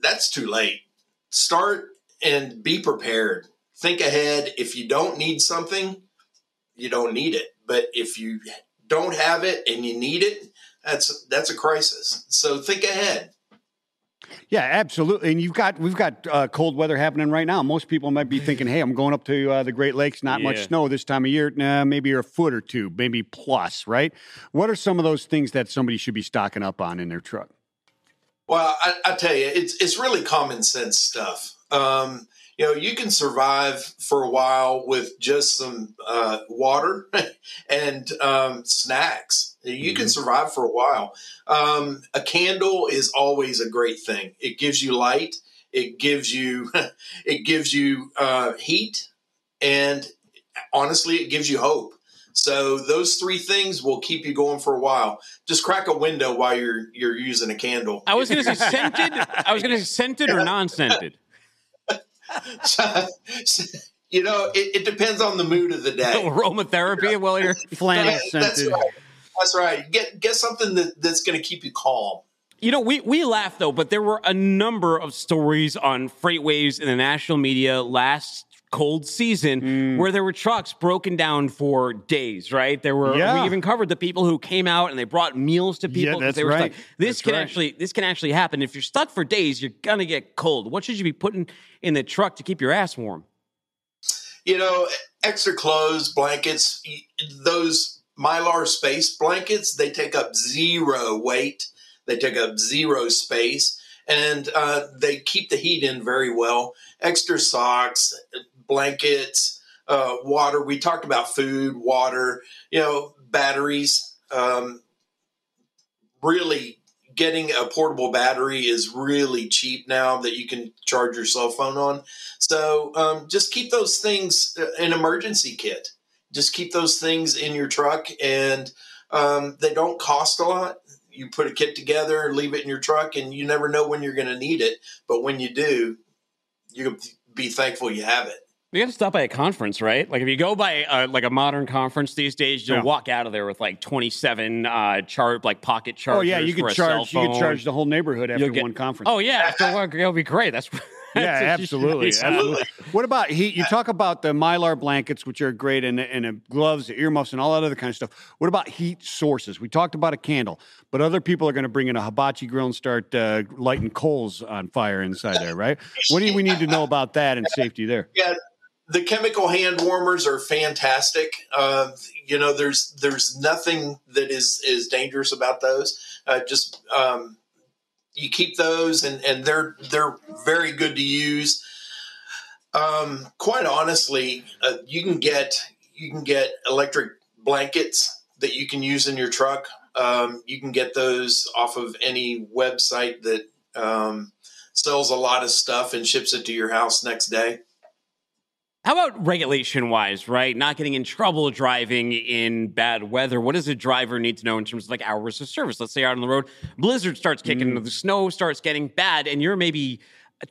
That's too late. Start and be prepared. Think ahead. If you don't need something, you don't need it. But if you don't have it and you need it, that's that's a crisis. So think ahead. Yeah, absolutely. And you've got we've got uh, cold weather happening right now. Most people might be thinking, "Hey, I'm going up to uh, the Great Lakes. Not yeah. much snow this time of year. Nah, maybe a foot or two, maybe plus." Right? What are some of those things that somebody should be stocking up on in their truck? Well, I, I tell you, it's it's really common sense stuff. Um, you know, you can survive for a while with just some uh, water and um, snacks. You mm-hmm. can survive for a while. Um, a candle is always a great thing. It gives you light. It gives you it gives you uh, heat, and honestly, it gives you hope. So those three things will keep you going for a while. Just crack a window while you're you're using a candle. I was going to say scented. I was going to say scented or non-scented. You know, it, it depends on the mood of the day. So aromatherapy, you know? Well, you're flannel scented. That's right. That's right. Get get something that, that's going to keep you calm. You know, we, we laugh, though, but there were a number of stories on FreightWaves in the national media last cold season mm. where there were trucks broken down for days, right? There were yeah. we even covered the people who came out and they brought meals to people. Yeah, that's they were right. Stuck. This that's can right. actually this can actually happen. If you're stuck for days, you're gonna get cold. What should you be putting in the truck to keep your ass warm? You know, extra clothes, blankets, those Mylar space blankets, they take up zero weight. They take up zero space, and uh, they keep the heat in very well. Extra socks, blankets, uh, water. We talked about food, water, you know, batteries. Um, really getting a portable battery is really cheap now that you can charge your cell phone on. So um, just keep those things, uh, an emergency kit. Just keep those things in your truck, and um, they don't cost a lot. You put a kit together, leave it in your truck, and you never know when you're going to need it. But when you do, you'll be thankful you have it. You have to stop by a conference, right? Like if you go by a, like a modern conference these days, you'll yeah. walk out of there with like twenty-seven uh, chart like pocket chargers. Oh yeah, you could charge. You could charge the whole neighborhood after get, one conference. Oh yeah, after one, it'll be great. That's, that's yeah, absolutely, absolutely. What about heat? You talk about the Mylar blankets, which are great, and and the gloves, the earmuffs, and all that other kind of stuff. What about heat sources? We talked about a candle, but other people are going to bring in a hibachi grill and start uh, lighting coals on fire inside there, right? What do we need to know about that and safety there? Yeah. The chemical hand warmers are fantastic. Uh, you know, there's there's nothing that is, is dangerous about those. Uh, just um, you keep those, and, and they're they're very good to use. Um, quite honestly, uh, you can get you can get electric blankets that you can use in your truck. Um, you can get those off of any website that um, sells a lot of stuff and ships it to your house next day. How about regulation-wise, right? Not getting in trouble driving in bad weather. What does a driver need to know in terms of like hours of service? Let's say out on the road, blizzard starts kicking, mm. the snow starts getting bad, and you're maybe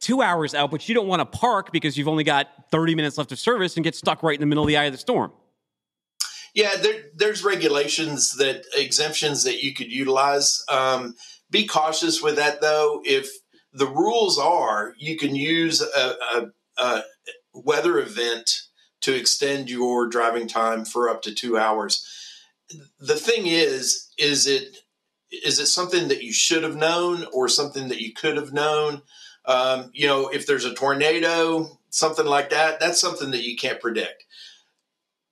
two hours out, but you don't want to park because you've only got thirty minutes left of service and get stuck right in the middle of the eye of the storm. Yeah, there, there's regulations, that exemptions that you could utilize. Um, be cautious with that, though. If the rules are you can use a... a, a weather event to extend your driving time for up to two hours. The thing is, is it is it something that you should have known or something that you could have known? Um, you know, if there's a tornado, something like that, that's something that you can't predict.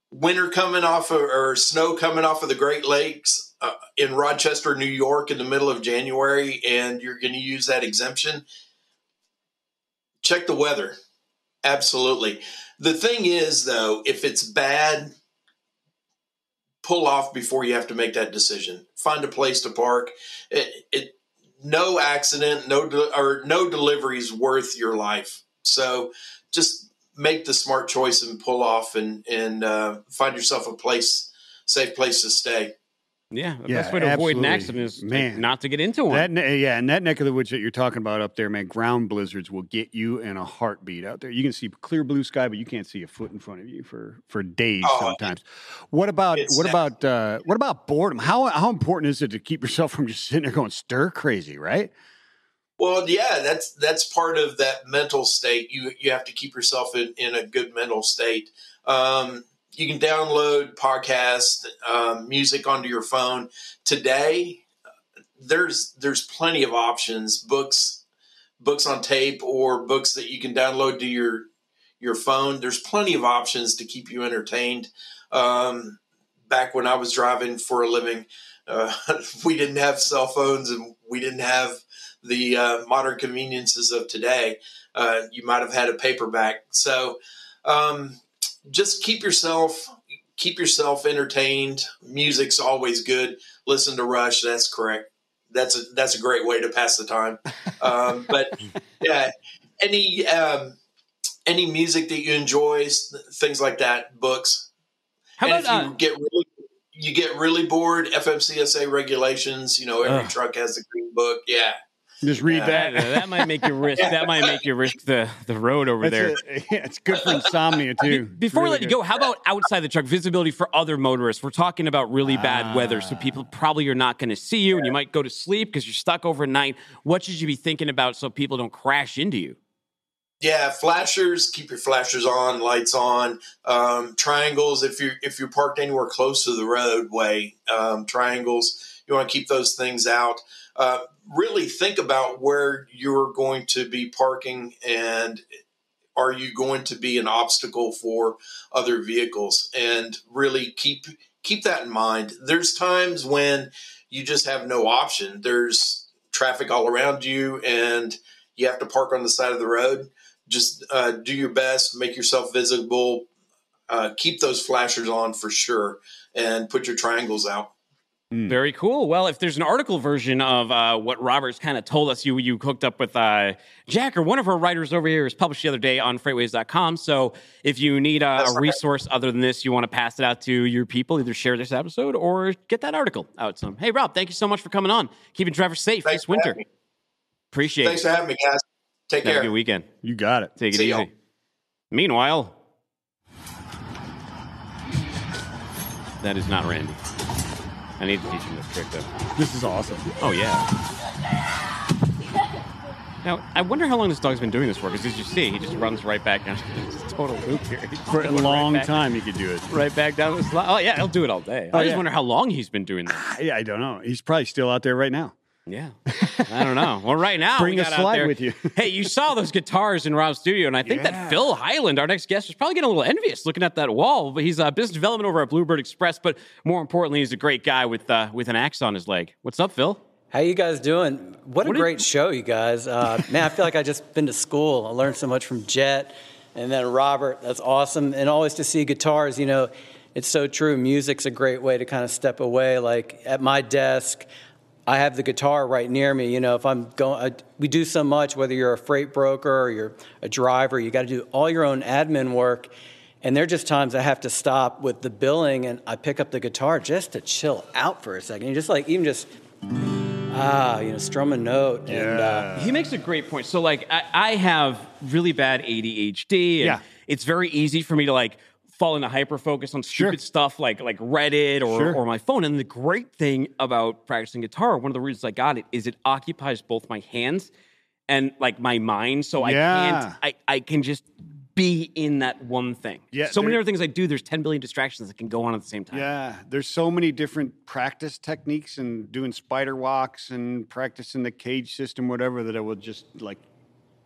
Winter coming off of, or snow coming off of the Great Lakes uh, in Rochester, New York in the middle of January, and you're going to use that exemption. Check the weather. Absolutely. The thing is, though, if it's bad, pull off before you have to make that decision. Find a place to park. It, it, no accident, no de- or no delivery is worth your life. So just make the smart choice and pull off, and and uh, find yourself a place, safe place to stay. Yeah, the yeah, best way to absolutely. avoid an accident is man, not to get into one. That, yeah, and that neck of the woods that you're talking about up there, man, ground blizzards will get you in a heartbeat out there. You can see clear blue sky, but you can't see a foot in front of you for, for days oh, sometimes. What about what about uh, what about boredom? How how important is it to keep yourself from just sitting there going stir crazy, right? Well, yeah, that's that's part of that mental state. You you have to keep yourself in, in a good mental state. Um, You can download podcasts, um, music onto your phone. Today, there's there's plenty of options, books, books on tape, or books that you can download to your your phone. There's plenty of options to keep you entertained. Um, back when I was driving for a living, uh, we didn't have cell phones, and we didn't have the uh, modern conveniences of today. Uh, you might have had a paperback, so. Um, Just keep yourself, keep yourself entertained. Music's always good. Listen to Rush. That's correct. That's a, that's a great way to pass the time. Um, but yeah, any, um, any music that you enjoy, things like that, books. How and about, if you uh, get really, you get really bored, F M C S A regulations, you know, every uh, truck has the green book. Yeah. Just read uh, that. That might make you risk. That might make you risk the, the road over That's there. A, yeah, it's good for insomnia too. Before really I let you go, how about outside the truck visibility for other motorists? We're talking about really bad ah. weather, so people probably are not going to see you, and you might go to sleep because you're stuck overnight. What should you be thinking about so people don't crash into you? Yeah, flashers. Keep your flashers on. Lights on. Um, triangles. If you if you're parked anywhere close to the roadway, um, triangles. You want to keep those things out. Uh, really think about where you're going to be parking, and are you going to be an obstacle for other vehicles, and really keep, keep that in mind. There's times when you just have no option. There's traffic all around you and you have to park on the side of the road. Just uh, do your best, make yourself visible, uh, keep those flashers on for sure, and put your triangles out. Mm. Very cool. Well, if there's an article version of uh, what Robert's kind of told us you you hooked up with uh, Jack, or one of her writers over here, was published the other day on FreightWaves dot com. So if you need a, a resource other than this, you want to pass it out to your people, either share this episode or get that article out to them. Hey, Rob, thank you so much for coming on. Keeping Trevor safe Thanks this winter. Appreciate Thanks it. Thanks for having me, guys. Take Have care. Have a good weekend. You got it. Take it See easy. Y'all. Meanwhile, that is not Randy. I need to teach him this trick, though. This is awesome. Oh, yeah. Now, I wonder how long this dog's been doing this for, because as you see, he just runs right back down. It's a total loop here. For a long right time, he could do it. Right back down the slide. Oh, yeah, he'll do it all day. Oh, I just yeah. wonder how long he's been doing this. Yeah, I don't know. He's probably still out there right now. Yeah. I don't know. Well, right now, Bring we got a slide out there. With you. Hey, you saw those guitars in Rob's studio, and I think yeah. that Phil Hyland, our next guest, was probably getting a little envious looking at that wall. But he's a uh, business development over at Bluebird Express, but more importantly, he's a great guy with uh, with an axe on his leg. What's up, Phil? How you guys doing? What, what a great you... show, you guys. Uh, man, I feel like I just been to school. I learned so much from Jett and then Robert. That's awesome. And always to see guitars, you know, it's so true. Music's a great way to kind of step away. Like at my desk, I have the guitar right near me. You know, if I'm going, I, we do so much, whether you're a freight broker or you're a driver, you got to do all your own admin work. And there are just times I have to stop with the billing and I pick up the guitar just to chill out for a second. You just like, even just, ah, you know, strum a note. Yeah. And, uh, he makes a great point. So like, I, I have really bad A D H D. And yeah. It's very easy for me to like, fall into hyper-focus on stupid sure. stuff like like Reddit or, sure. or my phone. And the great thing about practicing guitar, one of the reasons I got it, is it occupies both my hands and like my mind. So yeah. I can't, I, I can just be in that one thing. Yeah, so many other things I do, there's ten billion distractions that can go on at the same time. Yeah, there's so many different practice techniques and doing spider walks and practicing the cage system, whatever, that it will just like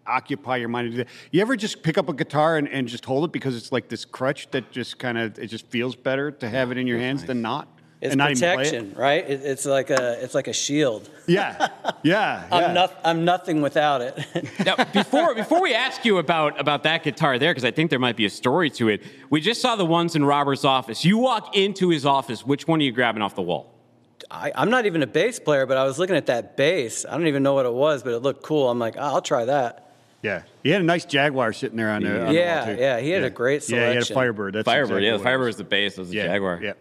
occupy your mind to do that. You ever just pick up a guitar and, and just hold it because it's like this crutch that just kind of, it just feels better to have it in your That's hands nice. Than not? It's and protection, not it. Right? It, it's like a it's like a shield. Yeah, yeah. I'm, yeah. Not, I'm nothing without it. Now, before before we ask you about, about that guitar there, because I think there might be a story to it, we just saw the ones in Robert's office. You walk into his office, which one are you grabbing off the wall? I, I'm not even a bass player, but I was looking at that bass. I don't even know what it was, but it looked cool. I'm like, oh, I'll try that. Yeah, he had a nice Jaguar sitting there on the. On yeah, the wall too. yeah, he had yeah. a great selection. Yeah, he had a Firebird. That's Firebird, exactly yeah, the Firebird was the bass. It was the yeah, Jaguar. Yeah,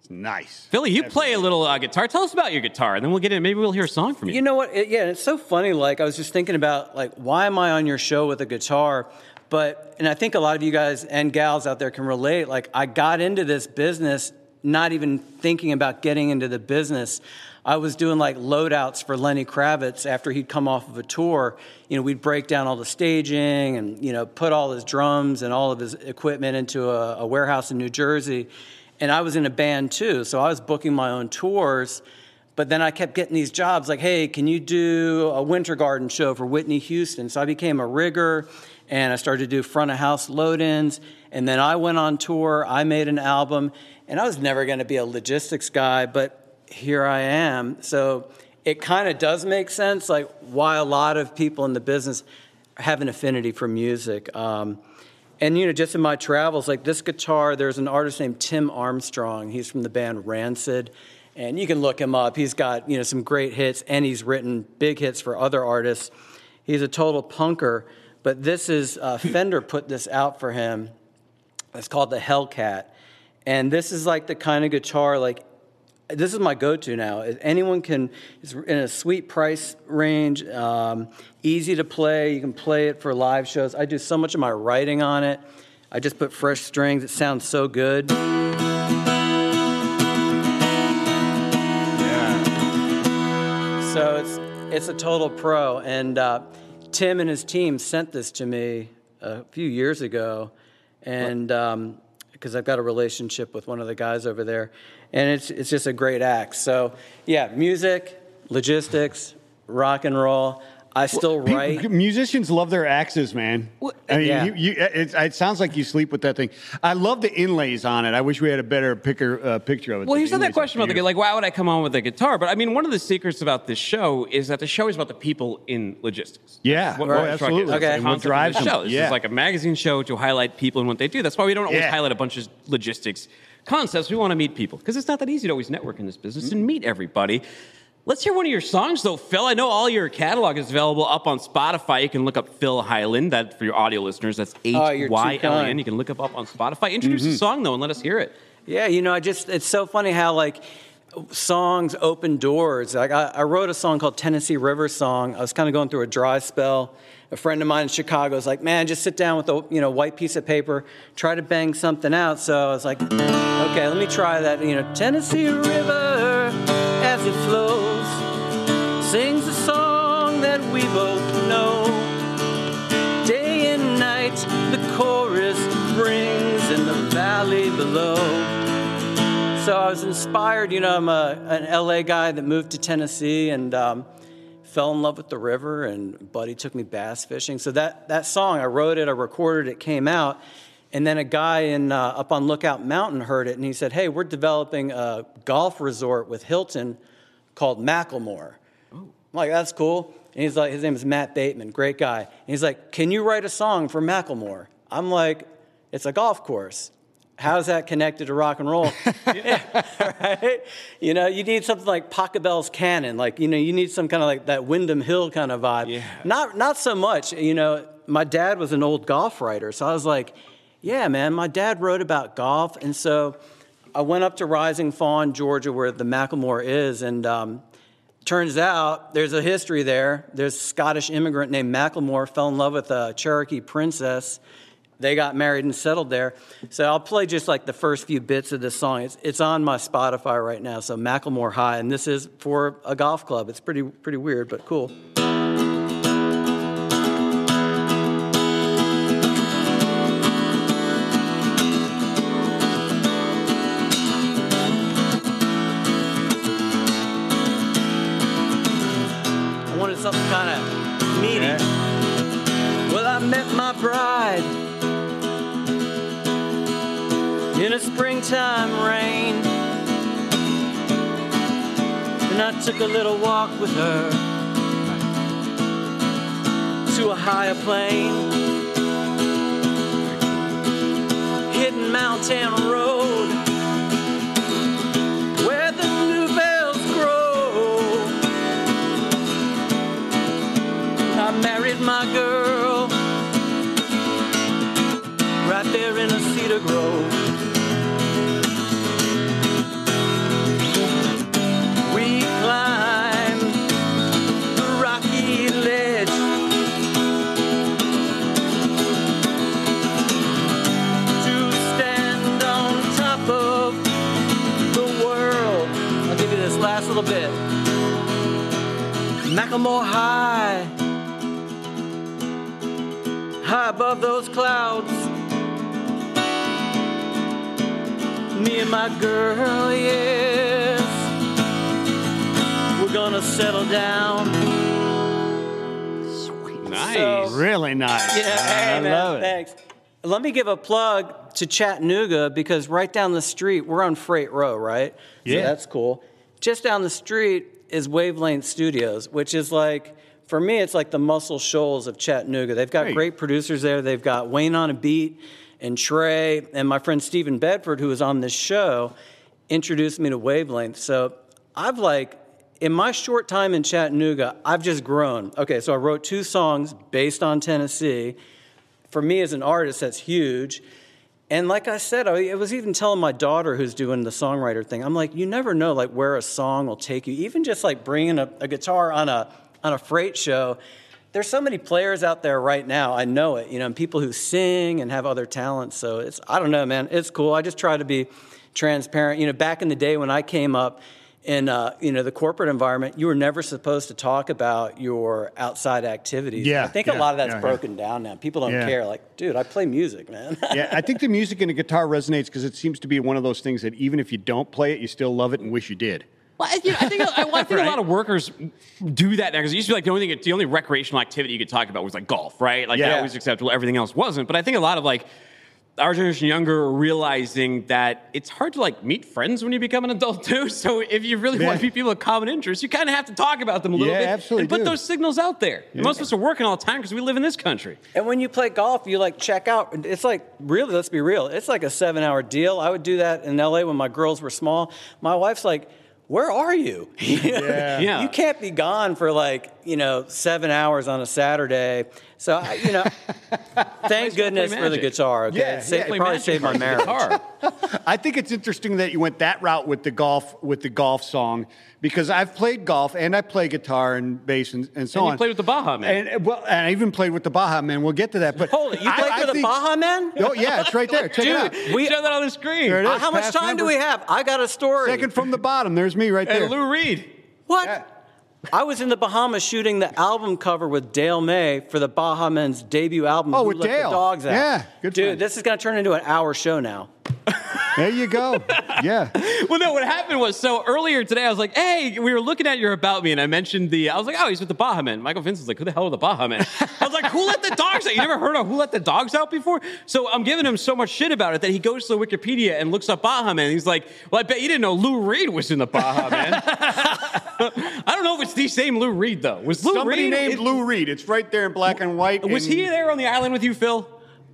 it's nice. Philly, you Absolutely. play a little uh, guitar. Tell us about your guitar, and then we'll get in. Maybe we'll hear a song from you. You know what? It, yeah, it's so funny. Like I was just thinking about like why am I on your show with a guitar? But and I think a lot of you guys and gals out there can relate. Like I got into this business not even thinking about getting into the business. I was doing like loadouts for Lenny Kravitz after he'd come off of a tour. You know, we'd break down all the staging and, you know, put all his drums and all of his equipment into a, a warehouse in New Jersey. And I was in a band too, so I was booking my own tours. But then I kept getting these jobs like, hey, can you do a Winter Garden show for Whitney Houston? So I became a rigger and I started to do front of house load-ins. And then I went on tour, I made an album, and I was never gonna be a logistics guy, but here I am. So it kind of does make sense, like why a lot of people in the business have an affinity for music. Um, and, you know, just in my travels, like this guitar, there's an artist named Tim Armstrong. He's from the band Rancid. And you can look him up. He's got, you know, some great hits, and he's written big hits for other artists. He's a total punker. But this is, uh, Fender put this out for him. It's called the Hellcat. And this is like the kind of guitar, like, this is my go-to now. Anyone can, it's in a sweet price range, um, easy to play. You can play it for live shows. I do so much of my writing on it. I just put fresh strings. It sounds so good. Yeah. So it's it's a total pro. And uh, Tim and his team sent this to me a few years ago, and um, because I've got a relationship with one of the guys over there. And it's it's just a great axe. So, yeah, music, logistics, rock and roll. I still well, write. People, musicians love their axes, man. Well, I mean, yeah. you, you, it, it sounds like you sleep with that thing. I love the inlays on it. I wish we had a better picker, uh, picture of it. Well, you said that question about the like, why would I come on with a guitar? But I mean, one of the secrets about this show is that the show is about the people in logistics. Yeah, what, right. what absolutely. Okay. And what drives the show? This yeah. is like a magazine show to highlight people and what they do. That's why we don't always yeah. highlight a bunch of logistics concepts. We want to meet people because it's not that easy to always network in this business mm-hmm. and meet everybody. Let's hear one of your songs, though, Phil. I know all your catalog is available up on Spotify. You can look up Phil Hyland. That for your audio listeners, that's H Y L A N. You can look up up on Spotify. Introduce mm-hmm. the song, though, and let us hear it. Yeah, you know, I just it's so funny how, like, songs open doors. Like, I, I wrote a song called Tennessee River Song. I was kind of going through a dry spell. A friend of mine in Chicago was like, man, just sit down with a you know white piece of paper, try to bang something out. So I was like, okay, let me try that. You know, Tennessee River, as it flows, sings a song that we both know. Day and night the chorus rings in the valley below. So I was inspired, you know, I'm a, an L A guy that moved to Tennessee and um, fell in love with the river, and buddy took me bass fishing. So that, that song, I wrote it, I recorded it, came out, and then a guy in uh, up on Lookout Mountain heard it and he said, hey, we're developing a golf resort with Hilton called Macklemore. I'm like, that's cool. And he's like, his name is Matt Bateman, great guy. And he's like, can you write a song for Macklemore? I'm like, it's a golf course. How's that connected to rock and roll? Yeah, right? You know, you need something like Pachelbel's Cannon. Like, you know, you need some kind of like that Windham Hill kind of vibe. Yeah. Not, not so much. You know, my dad was an old golf writer. So I was like, yeah, man, my dad wrote about golf. And so I went up to Rising Fawn, Georgia, where the Macklemore is, and um, turns out there's a history there. There's a Scottish immigrant named Macklemore, fell in love with a Cherokee princess. They got married and settled there. So I'll play just like the first few bits of this song. It's, it's on my Spotify right now, so Macklemore High. And this is for a golf club. It's pretty, pretty weird, but cool. In a springtime rain, and I took a little walk with her to a higher plane, hidden mountain road where the bluebells grow. I married my girl right there in a cedar grove. Bit. Macklemore High, high above those clouds. Me and my girl, yes, we're gonna settle down. Sweet, nice, so, really nice. Yeah, hey, I man, love it. Thanks. Let me give a plug to Chattanooga because right down the street, we're on Freight Row, right? Yeah, so that's cool. Just down the street is Wavelength Studios, which is like, for me, it's like the Muscle Shoals of Chattanooga. They've got hey. great producers there. They've got Wayne on a Beat and Trey, and my friend Stephen Bedford, who was on this show, introduced me to Wavelength. So I've like, in my short time in Chattanooga, I've just grown. Okay, so I wrote two songs based on Tennessee. For me as an artist, that's huge. And like I said, I was even telling my daughter who's doing the songwriter thing, I'm like, you never know like where a song will take you. Even just like bringing a, a guitar on a on a freight show, there's so many players out there right now. I know it, you know, and people who sing and have other talents. So it's, I don't know, man, it's cool. I just try to be transparent. You know, back in the day when I came up in, uh, you know, the corporate environment, you were never supposed to talk about your outside activities. Yeah, I think yeah, a lot of that's yeah, broken yeah. down now. People don't yeah. care. Like, dude, I play music, man. Yeah, I think the music and the guitar resonates because it seems to be one of those things that even if you don't play it, you still love it and wish you did. Well, I, you know, I think, I, I think right. a lot of workers do that now because it used to be like the only thing, the only recreational activity you could talk about was like golf, right? Like yeah. that was acceptable. Everything else wasn't. But I think a lot of like our generation younger realizing that it's hard to like meet friends when you become an adult too. So if you really yeah. want to meet people with common interests, you kind of have to talk about them a little yeah, bit absolutely and put do. those signals out there. Yeah. Most of us are working all the time because we live in this country. And when you play golf, you like check out. It's like really, let's be real. It's like a seven hour deal. I would do that in L A when my girls were small. My wife's like, where are you? Yeah. Yeah. You can't be gone for like, you know, seven hours on a Saturday. So, I, you know, thank goodness for the guitar. Okay? Yeah, Sa- yeah. It probably saved my marriage. I think it's interesting that you went that route with the golf with the golf song, because I've played golf and I play guitar and bass and, and so and you on. You played with the Baja Men. And, well, and I even played with the Baja Men. We'll get to that. But Hold it. You played I, with I the think, Baja Men? Oh, yeah. It's right there. Check Dude, it out. We show that on the screen. There it is. How much Past time members. do we have? I got a story. Second from the bottom. There's me right there. And Lou Reed. What? Yeah. I was in the Bahamas shooting the album cover with Dale May for the Baja Men's debut album. Oh, Who with Let Dale. The Dogs Out. Yeah, good Dude, friend. This is going to turn into an hour show now. There you go. Yeah. Well, no, what happened was, so earlier today, I was like, hey, we were looking at your About Me, and I mentioned the, I was like, oh, he's with the Baja Men. Michael Vincent's like, who the hell are the Baja Men? I was like, who let the dogs out? You never heard of Who Let the Dogs Out before? So I'm giving him so much shit about it that he goes to the Wikipedia and looks up Baja Men, and he's like, well, I bet you didn't know Lou Reed was in the Baja Men. I don't know if it's the same Lou Reed, though. Was Lou Somebody Reed, named it, Lou Reed. It's right there in black and white. Was and, he there on the island with you, Phil?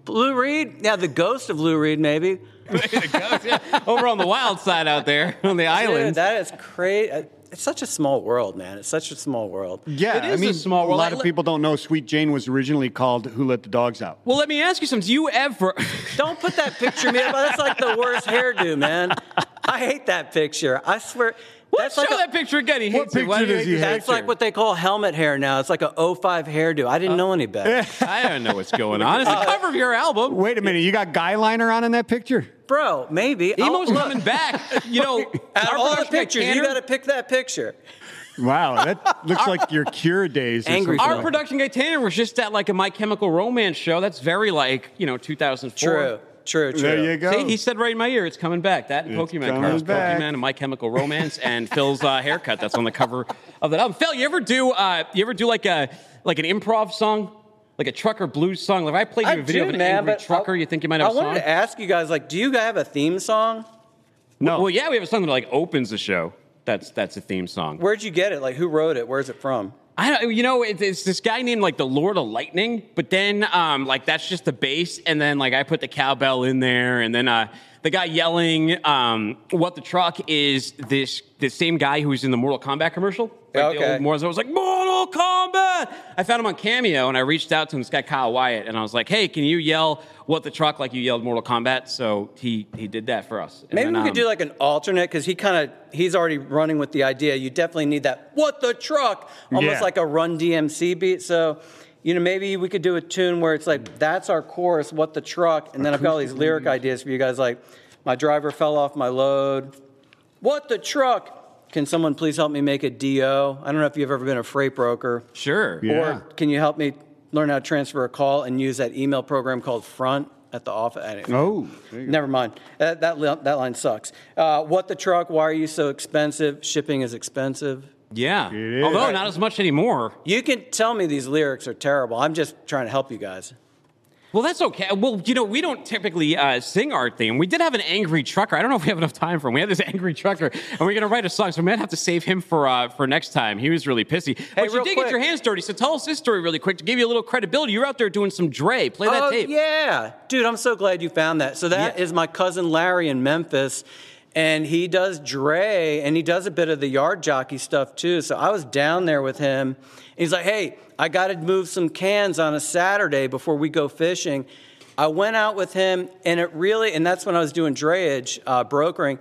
Lou Reed? Yeah, the ghost of Lou Reed, maybe. The ghost, yeah. Over on the wild side out there, on the island. Dude, that is crazy. It's such a small world, man. It's such a small world. Yeah, it is I mean, a small world. A lot of people don't know Sweet Jane was originally called Who Let the Dogs Out. Well, let me ask you something. Do you ever... Don't put that picture in me. That's like the worst hairdo, man. I hate that picture. I swear... Let's show like a, that picture again. He hates it. What picture does he hate? That's like what they call helmet hair now. It's like a oh five hairdo. I didn't uh, know any better. I don't know what's going on. It's the uh, cover of your album. Wait a minute. You got guy liner on in that picture? Bro, maybe. Emo's coming back. You know, out of all the pictures, McCann, you got to pick that picture. Wow, that looks like your Cure days. Angry. Our production guy Tanner was just at like a My Chemical Romance show. That's very like, you know, two thousand four. True. True, true. There you go. See, he said right in my ear, it's coming back. That and it's Pokemon cards, Pokemon and My Chemical Romance, and Phil's uh, haircut that's on the cover of that album. Phil, you ever do? Uh, you ever do like a like an improv song, like a trucker blues song? Like if I played you I a video do, of an man, angry trucker, I, you think you might have I a song? I wanted to ask you guys, like, do you guys have a theme song? No. Well, well, yeah, we have a song that like opens the show. That's that's a theme song. Where'd you get it? Like, who wrote it? Where's it from? I don't, you know, it's this guy named like the Lord of Lightning, but then um, like that's just the bass, and then like I put the cowbell in there, and then uh, the guy yelling um, "What the Truck" is this the same guy who was in the Mortal Kombat commercial. Like okay. The old Mortal, I was like Mortal Kombat. I found him on Cameo, and I reached out to him, this guy Kyle Wyatt, and I was like, hey, can you yell "What the Truck" like you yelled Mortal Kombat? So he he did that for us. And Maybe then, we um, could do like an alternate because he kind of. He's already running with the idea. You definitely need that, what the truck, almost yeah. like a Run D M C beat. So, you know, maybe we could do a tune where it's like, that's our chorus, what the truck. And then I've got all these lyric ideas for you guys, like, my driver fell off my load. What the truck. Can someone please help me make a D O? I don't know if you've ever been a freight broker. Sure. Yeah. Or can you help me learn how to transfer a call and use that email program called Front? At the office. Anyway. Oh, never mind. That, that that line sucks. Uh, what the truck? Why are you so expensive? Shipping is expensive. Yeah. It is. Although right. not as much anymore. You can tell me these lyrics are terrible. I'm just trying to help you guys. Well, that's okay. Well, you know, we don't typically uh, sing our theme. We did have an angry trucker. I don't know if we have enough time for him. We had this angry trucker, and we're going to write a song, so we might have to save him for uh, for next time. He was really pissy. Hey, but you did quick. Get your hands dirty, so tell us this story really quick to give you a little credibility. You were out there doing some Dre. Play that oh, tape. Oh, yeah. Dude, I'm so glad you found that. So that yeah. is my cousin Larry in Memphis, and he does Dre, and he does a bit of the yard jockey stuff, too. So I was down there with him, and he's like, hey, I got to move some cans on a Saturday before we go fishing. I went out with him, and it really, and that's when I was doing drayage, uh, brokering.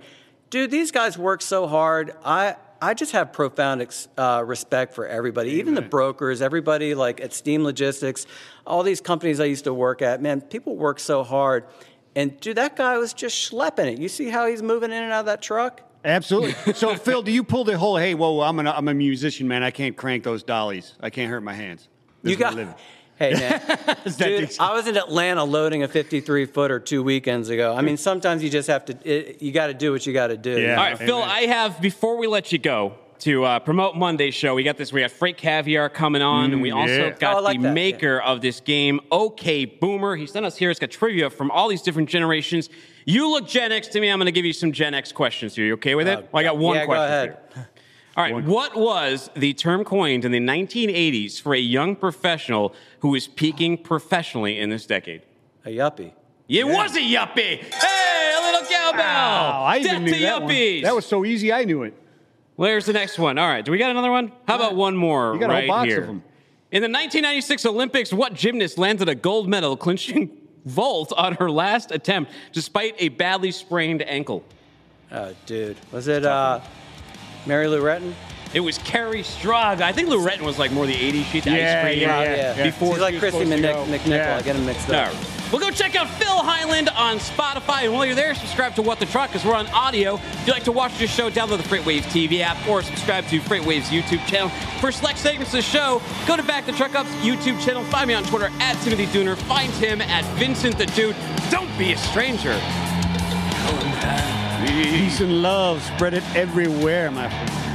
Dude, these guys work so hard. I I just have profound ex, uh, respect for everybody, Amen. Even the brokers, everybody like at Steam Logistics, all these companies I used to work at. Man, people work so hard. And dude, that guy was just schlepping it. You see how he's moving in and out of that truck? Absolutely. So, Phil, do you pull the whole, hey, whoa, I'm, an, I'm a musician, man. I can't crank those dollies. I can't hurt my hands. This you is got, my living. Hey, man. Dude, I was in Atlanta loading a fifty-three footer two weekends ago. I mean, sometimes you just have to, it, you got to do what you got to do. Yeah. You know? All right, Amen. Phil, I have, before we let you go, to uh, promote Monday's show. We got this. We got Freight Caviar coming on, mm, and we yeah. also got oh, like the that. maker yeah. of this game, OK Boomer. He sent us here. It's got trivia from all these different generations. You look Gen X to me. I'm going to give you some Gen X questions here. You okay with it? Uh, well, I got one yeah, question go ahead. here. All right. One. What was the term coined in the nineteen eighties for a young professional who is peaking professionally in this decade? A yuppie. It yeah. was a yuppie. Hey, a little cowbell. Wow, I even Death knew to that yuppies. One. That was so easy, I knew it. Where's the next one? All right, do we got another one? How about one more right here? You got right a whole box here. of them. In the nineteen ninety-six Olympics, what gymnast landed a gold medal clinching vault on her last attempt despite a badly sprained ankle? Oh, dude. Was it uh, Mary Lou Retton? It was Carrie Strug. I think Lou Retton was like more the eighties. She's the yeah, ice cream. Yeah, yeah, yeah. yeah. Before She's like she Christy McNichol. Yeah. I get them mixed up. No. Well, go check out Phil Hyland on Spotify. And while you're there, subscribe to What the Truck, because we're on audio. If you'd like to watch this show, download the FreightWaves T V app or subscribe to FreightWaves YouTube channel. For select segments of the show, go to Back the Truck Up's YouTube channel. Find me on Twitter at Timothy Dooner. Find him at Vincent the Dude. Don't be a stranger. Peace and love. Spread it everywhere, my friend.